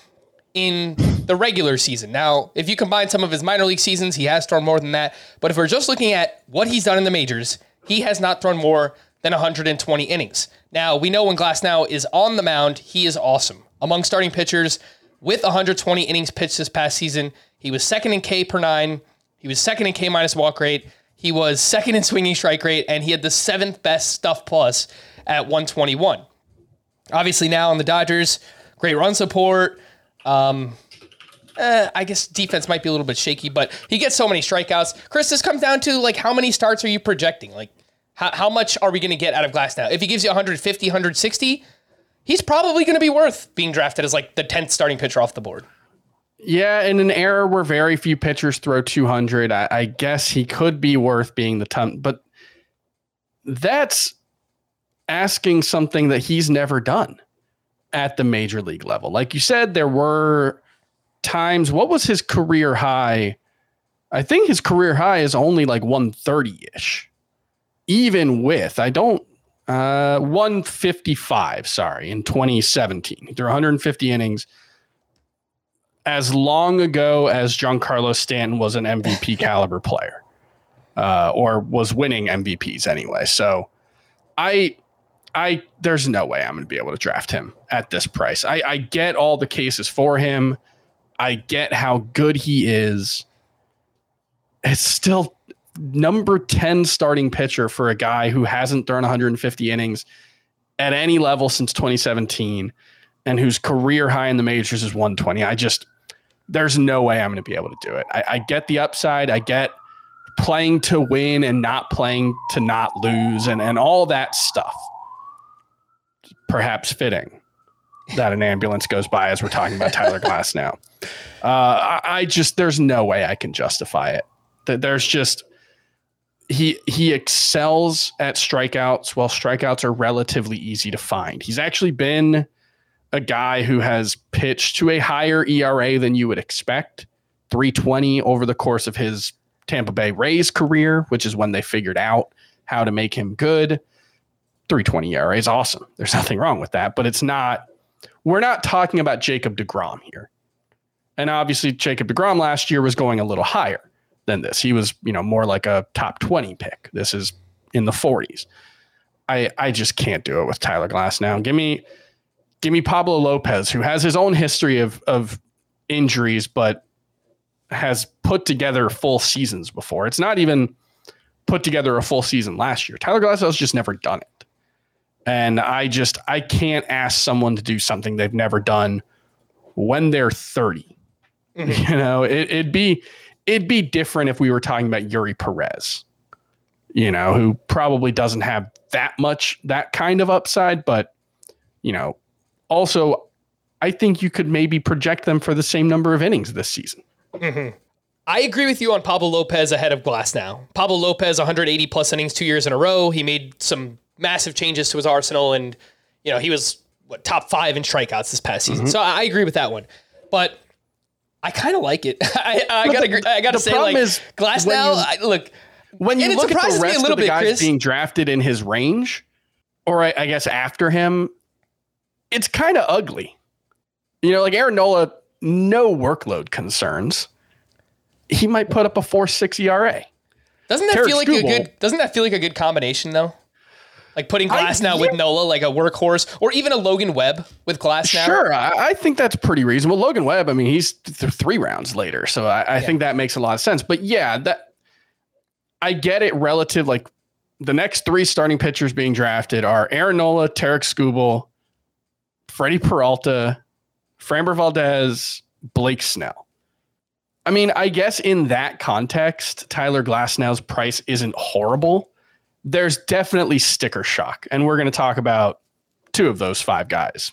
in the regular season. Now, if you combine some of his minor league seasons, he has thrown more than that, but if we're just looking at what he's done in the majors, he has not thrown more than 120 innings. Now, we know when Glasnow is on the mound, he is awesome. Among starting pitchers with 120 innings pitched this past season, he was second in K per nine. He was second in K minus walk rate. He was second in swinging strike rate, and he had the seventh best stuff plus at 121. Obviously now on the Dodgers, great run support. I guess defense might be a little bit shaky, but he gets so many strikeouts. Chris, this comes down to like how many starts are you projecting? Like how much are we going to get out of Glasnow? If he gives you 150, 160, he's probably going to be worth being drafted as like the 10th starting pitcher off the board. Yeah, in an era where very few pitchers throw 200, I guess he could be worth being the 10th, but that's asking something that he's never done at the major league level. Like you said, there were times. What was his career high? I think his career high is only like 130-ish, even with 155, sorry, in 2017. He threw 150 innings as long ago as Giancarlo Stanton was an MVP caliber player, or was winning MVPs anyway. So I there's no way I'm going to be able to draft him at this price. I get all the cases for him. I get how good he is. It's still number 10 starting pitcher for a guy who hasn't thrown 150 innings at any level since 2017 and whose career high in the majors is 120. There's no way I'm going to be able to do it. I get the upside. I get playing to win and not playing to not lose and all that stuff. Perhaps fitting that an ambulance goes by as we're talking about Tyler Glasnow. There's no way I can justify it. There's just, he excels at strikeouts while strikeouts are relatively easy to find. He's actually been a guy who has pitched to a higher ERA than you would expect, 3.20 over the course of his Tampa Bay Rays career, which is when they figured out how to make him good. 3.20 ERA is awesome. There's nothing wrong with that, but we're not talking about Jacob DeGrom here. And obviously Jacob DeGrom last year was going a little higher than this. He was, more like a top 20 pick. This is in the 40s. I just can't do it with Tyler Glasnow. Give me Pablo Lopez, who has his own history of injuries, but has put together full seasons before. It's not even put together a full season last year. Tyler Glasnow's just never done it. And I can't ask someone to do something they've never done when they're 30. Mm-hmm. It'd be different if we were talking about Yuri Perez, who probably doesn't have that kind of upside. But, also, I think you could maybe project them for the same number of innings this season. Mm-hmm. I agree with you on Pablo Lopez ahead of Glasnow. Pablo Lopez, 180 plus innings 2 years in a row. He made some massive changes to his arsenal, and he was top 5 in strikeouts this past season. Mm-hmm. So I agree with that one, but I kind of like it. I gotta say, like Glasnow. When you look at the rest of the guys being drafted in his range, or I guess after him, it's kind of ugly. Like Aaron Nola, no workload concerns. He might put up a 4.6 ERA. Doesn't that feel like a good combination though? Like putting Glasnow with Nola, like a workhorse, or even a Logan Webb with Glasnow. Sure, I think that's pretty reasonable. Logan Webb, he's three rounds later, so I think that makes a lot of sense. But yeah, I get it. Relative, like the next three starting pitchers being drafted are Aaron Nola, Tarik Skubal, Freddie Peralta, Framber Valdez, Blake Snell. I guess in that context, Tyler Glasnow's price isn't horrible. There's definitely sticker shock, and we're going to talk about two of those five guys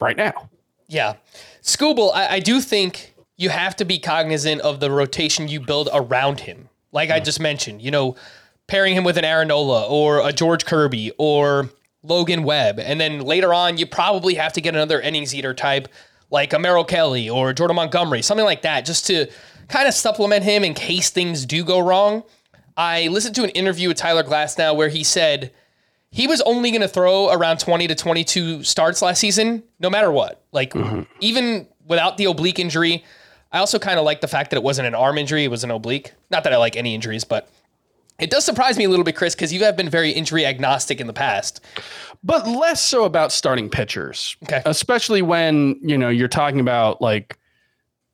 right now. Yeah. Skubal, I do think you have to be cognizant of the rotation you build around him. Like I just mentioned, pairing him with an Aaron Nola or a George Kirby or Logan Webb. And then later on, you probably have to get another innings eater type like a Merrill Kelly or Jordan Montgomery, something like that, just to kind of supplement him in case things do go wrong. I listened to an interview with Tyler Glasnow where he said he was only going to throw around 20 to 22 starts last season, no matter what. Like, mm-hmm. Even without the oblique injury. I also kind of like the fact that it wasn't an arm injury. It was an oblique. Not that I like any injuries, but It does surprise me a little bit, Chris, because you have been very injury agnostic in the past. But less so about starting pitchers, okay, especially when, you know, you're talking about like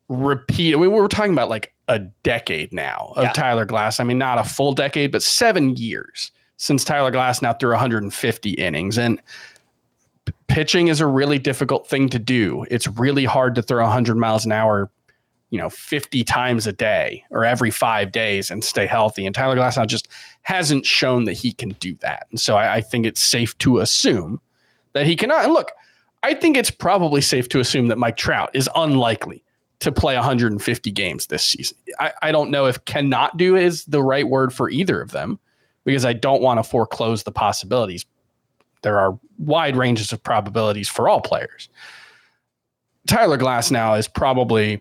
repeat. We're talking about like a decade now of Tyler Glasnow. I mean, not a full decade, but 7 years since Tyler Glasnow threw 150 innings. And pitching is a really difficult thing to do. It's really hard to throw 100 miles an hour, you know, 50 times a day or every 5 days and stay healthy. And Tyler Glasnow just hasn't shown that he can do that. And so I think it's safe to assume that he cannot. And look, I think it's probably safe to assume that Mike Trout is unlikely to play 150 games this season. I don't know if cannot do is the right word for either of them, because I don't want to foreclose the possibilities. There are wide ranges of probabilities for all players. Tyler Glasnow is probably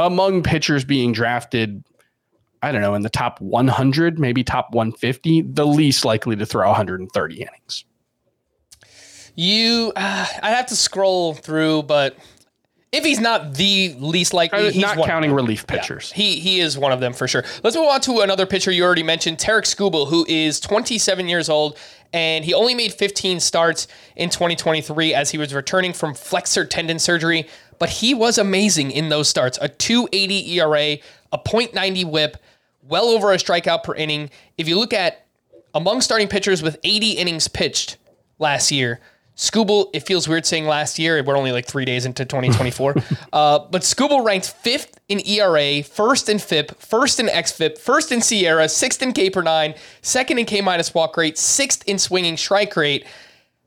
among pitchers being drafted, I don't know, in the top 100, maybe top 150, the least likely to throw 130 innings. I'd have to scroll through, but if he's not the least likely, he's not counting relief pitchers. Yeah, he is one of them for sure. Let's move on to another pitcher you already mentioned, Tarik Skubal, who is 27 years old, and he only made 15 starts in 2023 as he was returning from flexor tendon surgery. But he was amazing in those starts. A 2.80 ERA, a .90 whip, well over a strikeout per inning. If you look at among starting pitchers with 80 innings pitched last year, Skubal, it feels weird saying last year. We're only like 3 days into 2024. But Skubal ranked fifth in ERA, first in FIP, first in XFIP, first in Sierra, sixth in K per nine, second in K minus walk rate, sixth in swinging strike rate.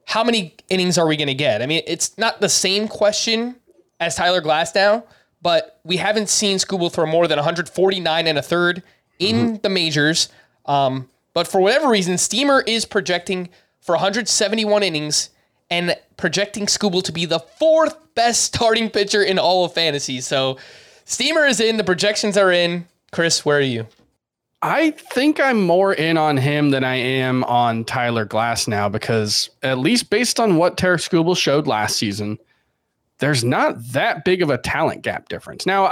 How many innings are we going to get? I mean, it's not the same question as Tyler Glasnow, but we haven't seen Skubal throw more than 149 and a third in the majors. But for whatever reason, Steamer is projecting for 171 innings and projecting Skubal to be the fourth best starting pitcher in all of fantasy. So Steamer is in, the projections are in. Chris, where are you? I think I'm more in on him than I am on Tyler Glasnow, because at least based on what Tarik Skubal showed last season, there's not that big of a talent gap difference. Now,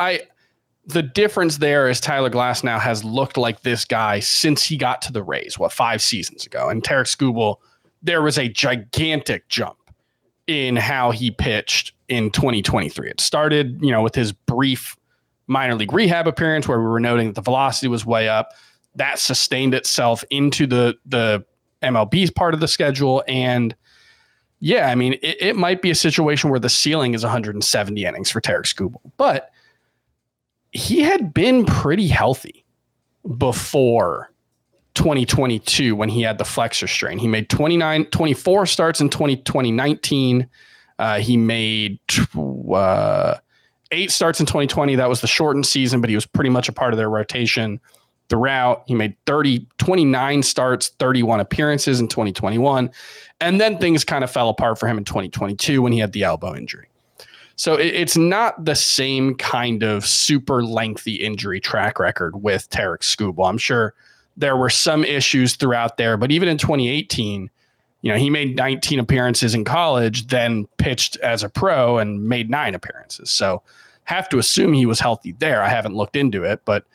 the difference there is Tyler Glasnow has looked like this guy since he got to the Rays, 5 seasons ago? And Tarik Skubal, there was a gigantic jump in how he pitched in 2023. It started, you know, with his brief minor league rehab appearance where we were noting that the velocity was way up. That sustained itself into the MLB's part of the schedule. And yeah, I mean, it might be a situation where the ceiling is 170 innings for Tarik Skubal, but he had been pretty healthy before 2022 when he had the flexor strain. He made 24 starts in 2019. He made 8 starts in 2020. That was the shortened season, but he was pretty much a part of their rotation throughout. He made 29 starts, 31 appearances in 2021. And then things kind of fell apart for him in 2022 when he had the elbow injury. So it's not the same kind of super lengthy injury track record with Tarik Skubal. I'm sure there were some issues throughout there, but even in 2018, you know, he made 19 appearances in college, then pitched as a pro and made 9 appearances. So have to assume he was healthy there. I haven't looked into it, but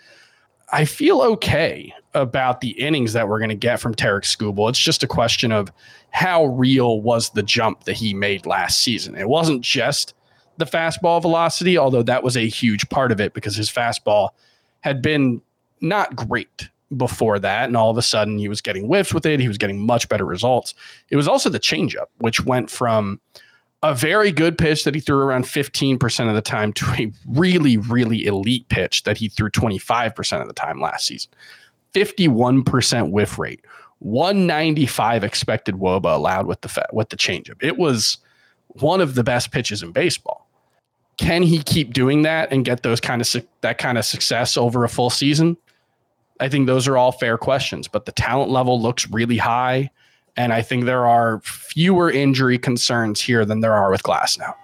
I feel okay about the innings that we're going to get from Tarik Skubal. It's just a question of how real was the jump that he made last season. It wasn't just the fastball velocity, although that was a huge part of it because his fastball had been not great before that. And all of a sudden he was getting whiffs with it. He was getting much better results. It was also the changeup, which went from a very good pitch that he threw around 15% of the time to a really, really elite pitch that he threw 25% of the time last season. 51% whiff rate, 195 expected WOBA allowed with the changeup. It was one of the best pitches in baseball. Can he keep doing that and get those kind of that kind of success over a full season? I think those are all fair questions, but the talent level looks really high, and I think there are fewer injury concerns here than there are with Glasnow.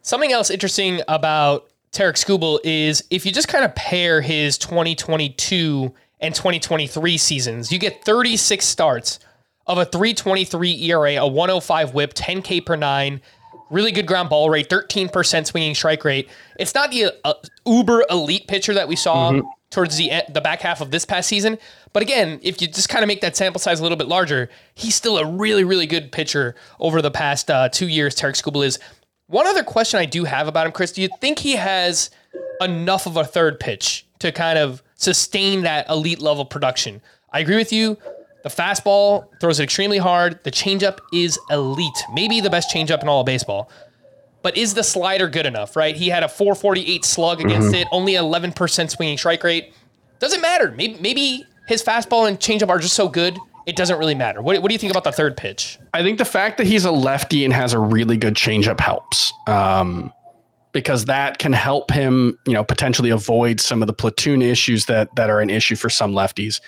Something else interesting about Tarik Skubal is if you just kind of pair his 2022 and 2023 seasons, you get 36 starts of a 3.23 ERA, a 105 whip, 10 K per nine, really good ground ball rate, 13% swinging strike rate. It's not the uber elite pitcher that we saw towards the back half of this past season. But again, if you just kind of make that sample size a little bit larger, he's still a really, really good pitcher over the past 2 years, Tarik Skubal is. One other question I do have about him, Chris, do you think he has enough of a third pitch to kind of sustain that elite level production? I agree with you. The fastball throws it extremely hard. The changeup is elite. Maybe the best changeup in all of baseball. But is the slider good enough, right? He had a 448 slug against it, only 11% swinging strike rate. Doesn't matter. Maybe his fastball and changeup are just so good, it doesn't really matter. What do you think about the third pitch? I think the fact that he's a lefty and has a really good changeup helps. Because that can help him, you know, potentially avoid some of the platoon issues that are an issue for some lefties.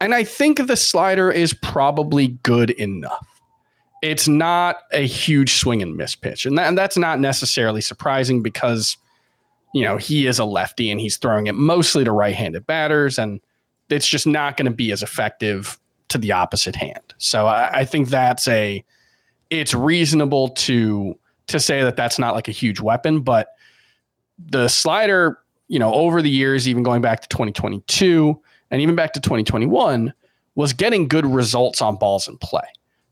And I think the slider is probably good enough. It's not a huge swing and miss pitch. And that's not necessarily surprising because, you know, he is a lefty and he's throwing it mostly to right-handed batters. And it's just not going to be as effective to the opposite hand. So I think it's reasonable to say that's not like a huge weapon, but the slider, you know, over the years, even going back to 2022 and even back to 2021, was getting good results on balls in play.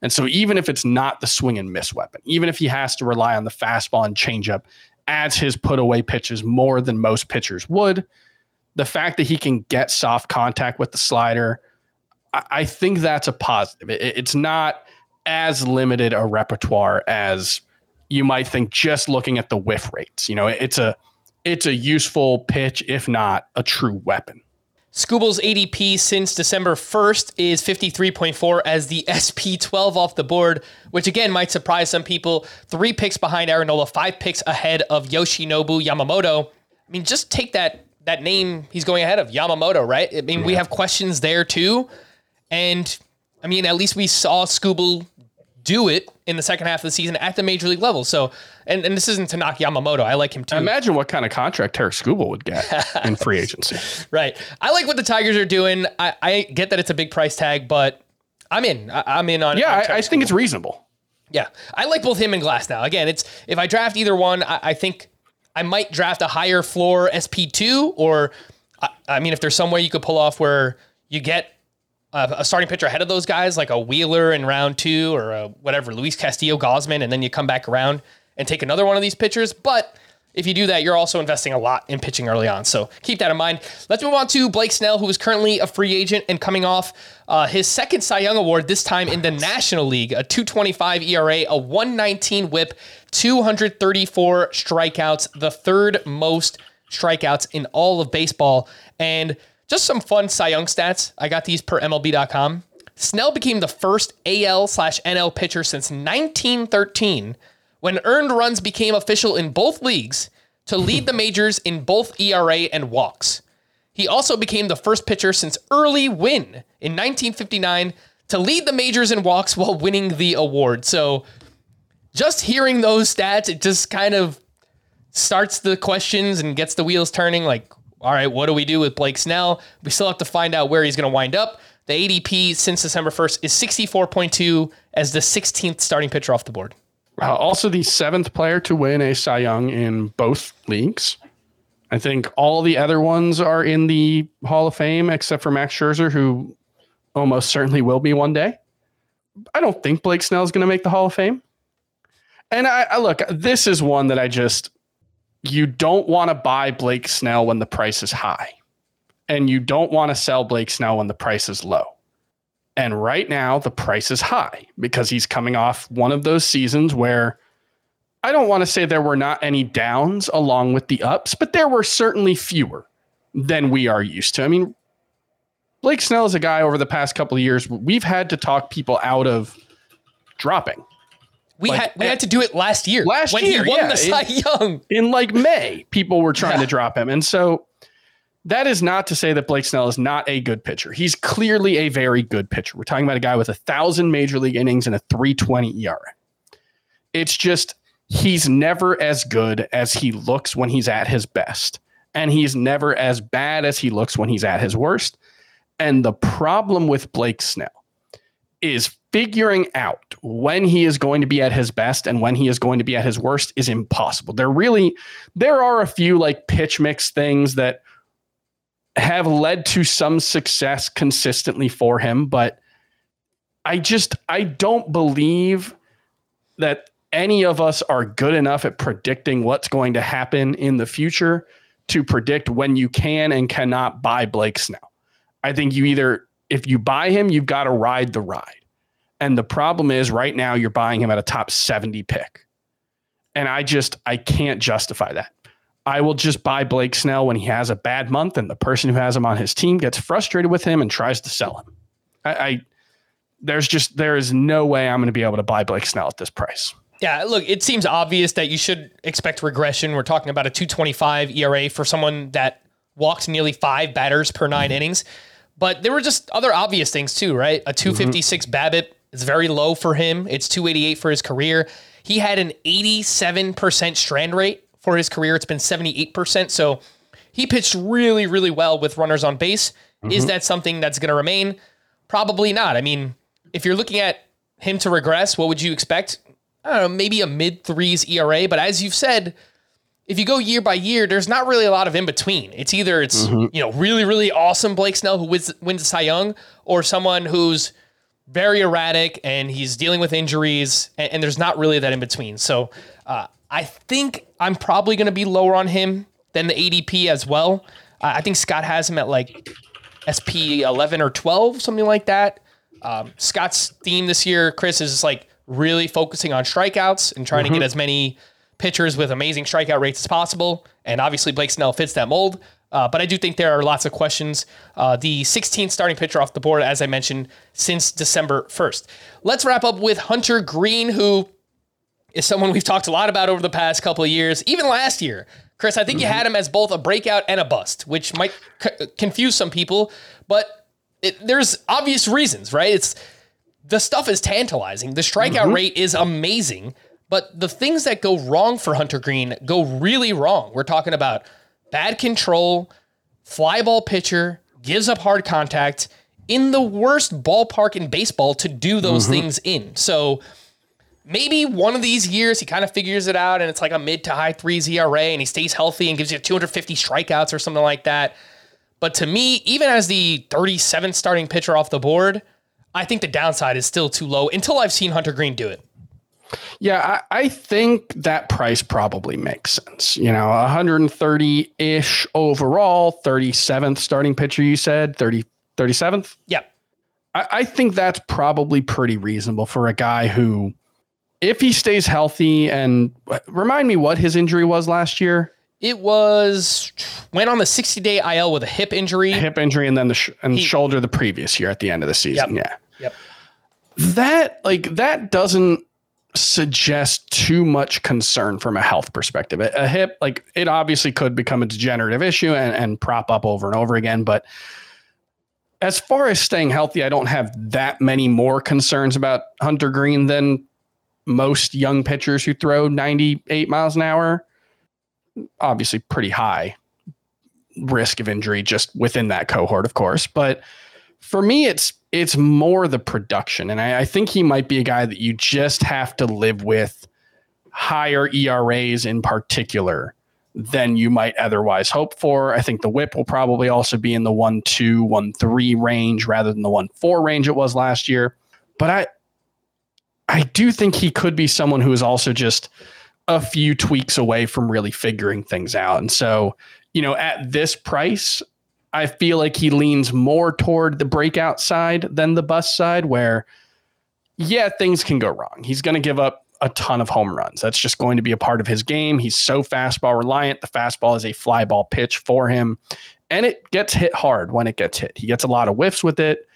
And so even if it's not the swing and miss weapon, even if he has to rely on the fastball and changeup as his put away pitches more than most pitchers would, the fact that he can get soft contact with the slider, I think that's a positive. It's not as limited a repertoire as you might think just looking at the whiff rates. You know, it's a useful pitch, if not a true weapon. Skubal's ADP since December 1st is 53.4 as the SP12 off the board, which again might surprise some people. 3 picks behind Aaron Nola, 5 picks ahead of Yoshinobu Yamamoto. I mean, just take that name he's going ahead of, Yamamoto, right? I mean, we have questions there too. And I mean, at least we saw Skubal do it in the second half of the season at the major league level. So, and this isn't to knock Yamamoto. I like him too. Imagine what kind of contract Tarik Skubal would get in free agency. Right. I like what the Tigers are doing. I get that it's a big price tag, but I'm in. I'm in on. Yeah, on I think it's reasonable. Yeah, I like both him and Glasnow. Again, it's if I draft either one, I think I might draft a higher floor SP2, or I mean, if there's some way you could pull off where you get a starting pitcher ahead of those guys, like a Wheeler in round 2 or whatever, Luis Castillo, Gausman, and then you come back around and take another one of these pitchers. But if you do that, you're also investing a lot in pitching early on. So keep that in mind. Let's move on to Blake Snell, who is currently a free agent and coming off his second Cy Young award, this time in the National League, a 2.25 ERA, a 1.19 whip, 234 strikeouts, the third most strikeouts in all of baseball. And just some fun Cy Young stats. I got these per MLB.com. Snell became the first AL/NL pitcher since 1913, when earned runs became official in both leagues, to lead the majors in both ERA and walks. He also became the first pitcher since Early Wynn in 1959 to lead the majors in walks while winning the award. So just hearing those stats, it just kind of starts the questions and gets the wheels turning, like, all right, what do we do with Blake Snell? We still have to find out where he's going to wind up. The ADP since December 1st is 64.2 as the 16th starting pitcher off the board. Also the 7th player to win a Cy Young in both leagues. I think all the other ones are in the Hall of Fame, except for Max Scherzer, who almost certainly will be one day. I don't think Blake Snell is going to make the Hall of Fame. And I look, this is one that you don't want to buy Blake Snell when the price is high, and you don't want to sell Blake Snell when the price is low. And right now the price is high because he's coming off one of those seasons where I don't want to say there were not any downs along with the ups, but there were certainly fewer than we are used to. I mean, Blake Snell is a guy over the past couple of years, we've had to talk people out of dropping. We had to do it last year. When he won the Cy Young. In like May, people were trying to drop him. And so that is not to say that Blake Snell is not a good pitcher. He's clearly a very good pitcher. We're talking about a guy with 1,000 major league innings and a 3.20 ERA. It's just he's never as good as he looks when he's at his best. And he's never as bad as he looks when he's at his worst. And the problem with Blake Snell is figuring out when he is going to be at his best and when he is going to be at his worst is impossible. There are a few like pitch mix things that have led to some success consistently for him, but I don't believe that any of us are good enough at predicting what's going to happen in the future to predict when you can and cannot buy Blake Snell. I think you either, if you buy him, you've got to ride the ride. And the problem is right now you're buying him at a top 70 pick. And I can't justify that. I will just buy Blake Snell when he has a bad month and the person who has him on his team gets frustrated with him and tries to sell him. There is no way I'm going to be able to buy Blake Snell at this price. Yeah, look, it seems obvious that you should expect regression. We're talking about a 2.25 ERA for someone that walked nearly 5 batters per 9 innings. But there were just other obvious things too, right? A 256 BABIP is very low for him. It's 288 for his career. He had an 87% strand rate for his career. It's been 78%. So he pitched really, really well with runners on base. Mm-hmm. Is that something that's going to remain? Probably not. I mean, if you're looking at him to regress, what would you expect? I don't know, maybe a mid-3s ERA. But as you've said, if you go year by year, there's not really a lot of in between. It's either really, really awesome Blake Snell who wins the Cy Young, or someone who's very erratic and he's dealing with injuries, and there's not really that in between. So I think I'm probably going to be lower on him than the ADP as well. I think Scott has him at like SP 11 or 12, something like that. Scott's theme this year, Chris, is just like really focusing on strikeouts and trying to get as many pitchers with amazing strikeout rates as possible. And obviously Blake Snell fits that mold. But I do think there are lots of questions. The 16th starting pitcher off the board, as I mentioned, since December 1st. Let's wrap up with Hunter Green, who is someone we've talked a lot about over the past couple of years, even last year. Chris, I think you had him as both a breakout and a bust, which might confuse some people, but there's obvious reasons, right? The stuff is tantalizing. The strikeout rate is amazing, but the things that go wrong for Hunter Green go really wrong. We're talking about bad control, fly ball pitcher, gives up hard contact in the worst ballpark in baseball to do those things in. So maybe one of these years he kind of figures it out and it's like a mid to high 3s ERA and he stays healthy and gives you 250 strikeouts or something like that. But to me, even as the 37th starting pitcher off the board, I think the downside is still too low until I've seen Hunter Green do it. Yeah, I think that price probably makes sense. You know, 130-ish overall, 37th starting pitcher, you said, 37th? Yeah. I think that's probably pretty reasonable for a guy who, if he stays healthy, and remind me what his injury was last year. It was, went on the 60-day IL with a hip injury. And then the shoulder the previous year at the end of the season. Yep. Yeah. Yep. That doesn't suggest too much concern from a health perspective. A hip, it obviously could become a degenerative issue and prop up over and over again. But as far as staying healthy, I don't have that many more concerns about Hunter Green than most young pitchers who throw 98 miles an hour. Obviously pretty high risk of injury just within that cohort, of course. But for me, it's more the production. And I think he might be a guy that you just have to live with higher ERAs in particular than you might otherwise hope for. I think the whip will probably also be in the 1.2, 1.3 range rather than the 1.4 range it was last year. But I do think he could be someone who is also just a few tweaks away from really figuring things out. And so, you know, at this price, I feel like he leans more toward the breakout side than the bust side where, yeah, things can go wrong. He's going to give up a ton of home runs. That's just going to be a part of his game. He's so fastball reliant. The fastball is a fly ball pitch for him, and it gets hit hard when it gets hit. He gets a lot of whiffs with it.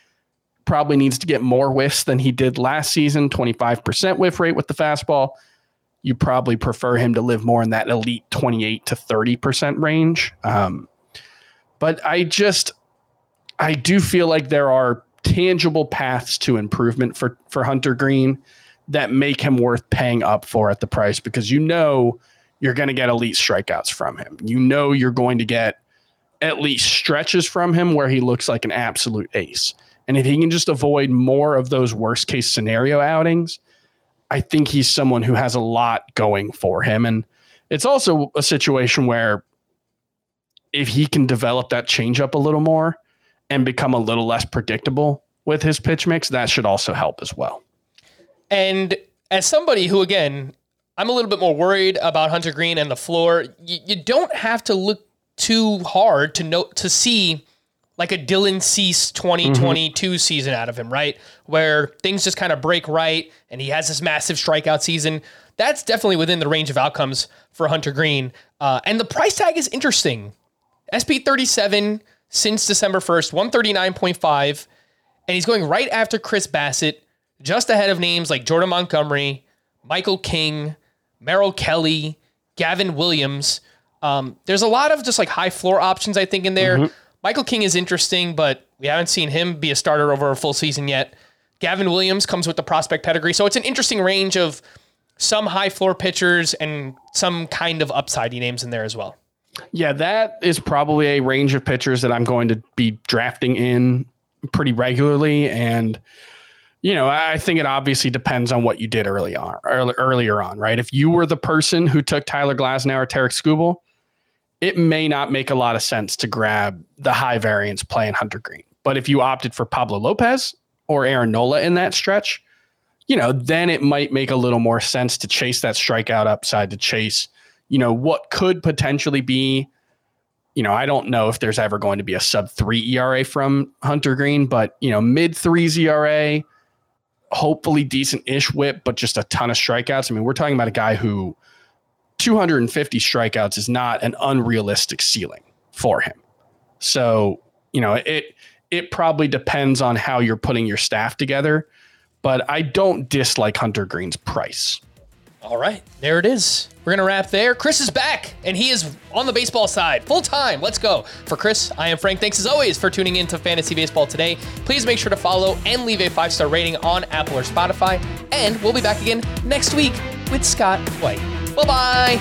Probably needs to get more whiffs than he did last season, 25% whiff rate with the fastball. You probably prefer him to live more in that elite 28 to 30% range. But I do feel like there are tangible paths to improvement for Hunter Green that make him worth paying up for at the price, because you know you're going to get elite strikeouts from him. You know you're going to get at least stretches from him where he looks like an absolute ace. And if he can just avoid more of those worst case scenario outings, I think he's someone who has a lot going for him. And it's also a situation where if he can develop that changeup a little more and become a little less predictable with his pitch mix, that should also help as well. And as somebody who, again, I'm a little bit more worried about Hunter Green and the floor, you don't have to look too hard to see like a Dylan Cease 2022 season out of him, right? Where things just kind of break right and he has this massive strikeout season. That's definitely within the range of outcomes for Hunter Green. And the price tag is interesting. SP37 since December 1st, 139.5. And he's going right after Chris Bassett, just ahead of names like Jordan Montgomery, Michael King, Merrill Kelly, Gavin Williams. There's a lot of just like high floor options, I think, in there. Mm-hmm. Michael King is interesting, but we haven't seen him be a starter over a full season yet. Gavin Williams comes with the prospect pedigree. So it's an interesting range of some high floor pitchers and some kind of upsidey names in there as well. Yeah, that is probably a range of pitchers that I'm going to be drafting in pretty regularly. And, you know, I think it obviously depends on what you did earlier on, right? If you were the person who took Tyler Glasnow or Tarik Skubal, it may not make a lot of sense to grab the high variance play in Hunter Green. But if you opted for Pablo Lopez or Aaron Nola in that stretch, you know, then it might make a little more sense to chase that strikeout upside, to chase, you know, what could potentially be, you know, I don't know if there's ever going to be a sub-3 ERA from Hunter Green, but, you know, mid-3s ERA, hopefully decent-ish whip, but just a ton of strikeouts. I mean, we're talking about a guy who 250 strikeouts is not an unrealistic ceiling for him. So, you know, it probably depends on how you're putting your staff together, but I don't dislike Hunter Green's price. All right, there it is. We're going to wrap there. Chris is back, and he is on the baseball side full time. Let's go. For Chris, I am Frank. Thanks as always for tuning in to Fantasy Baseball Today. Please make sure to follow and leave a 5-star rating on Apple or Spotify, and we'll be back again next week with Scott White. Bye-bye.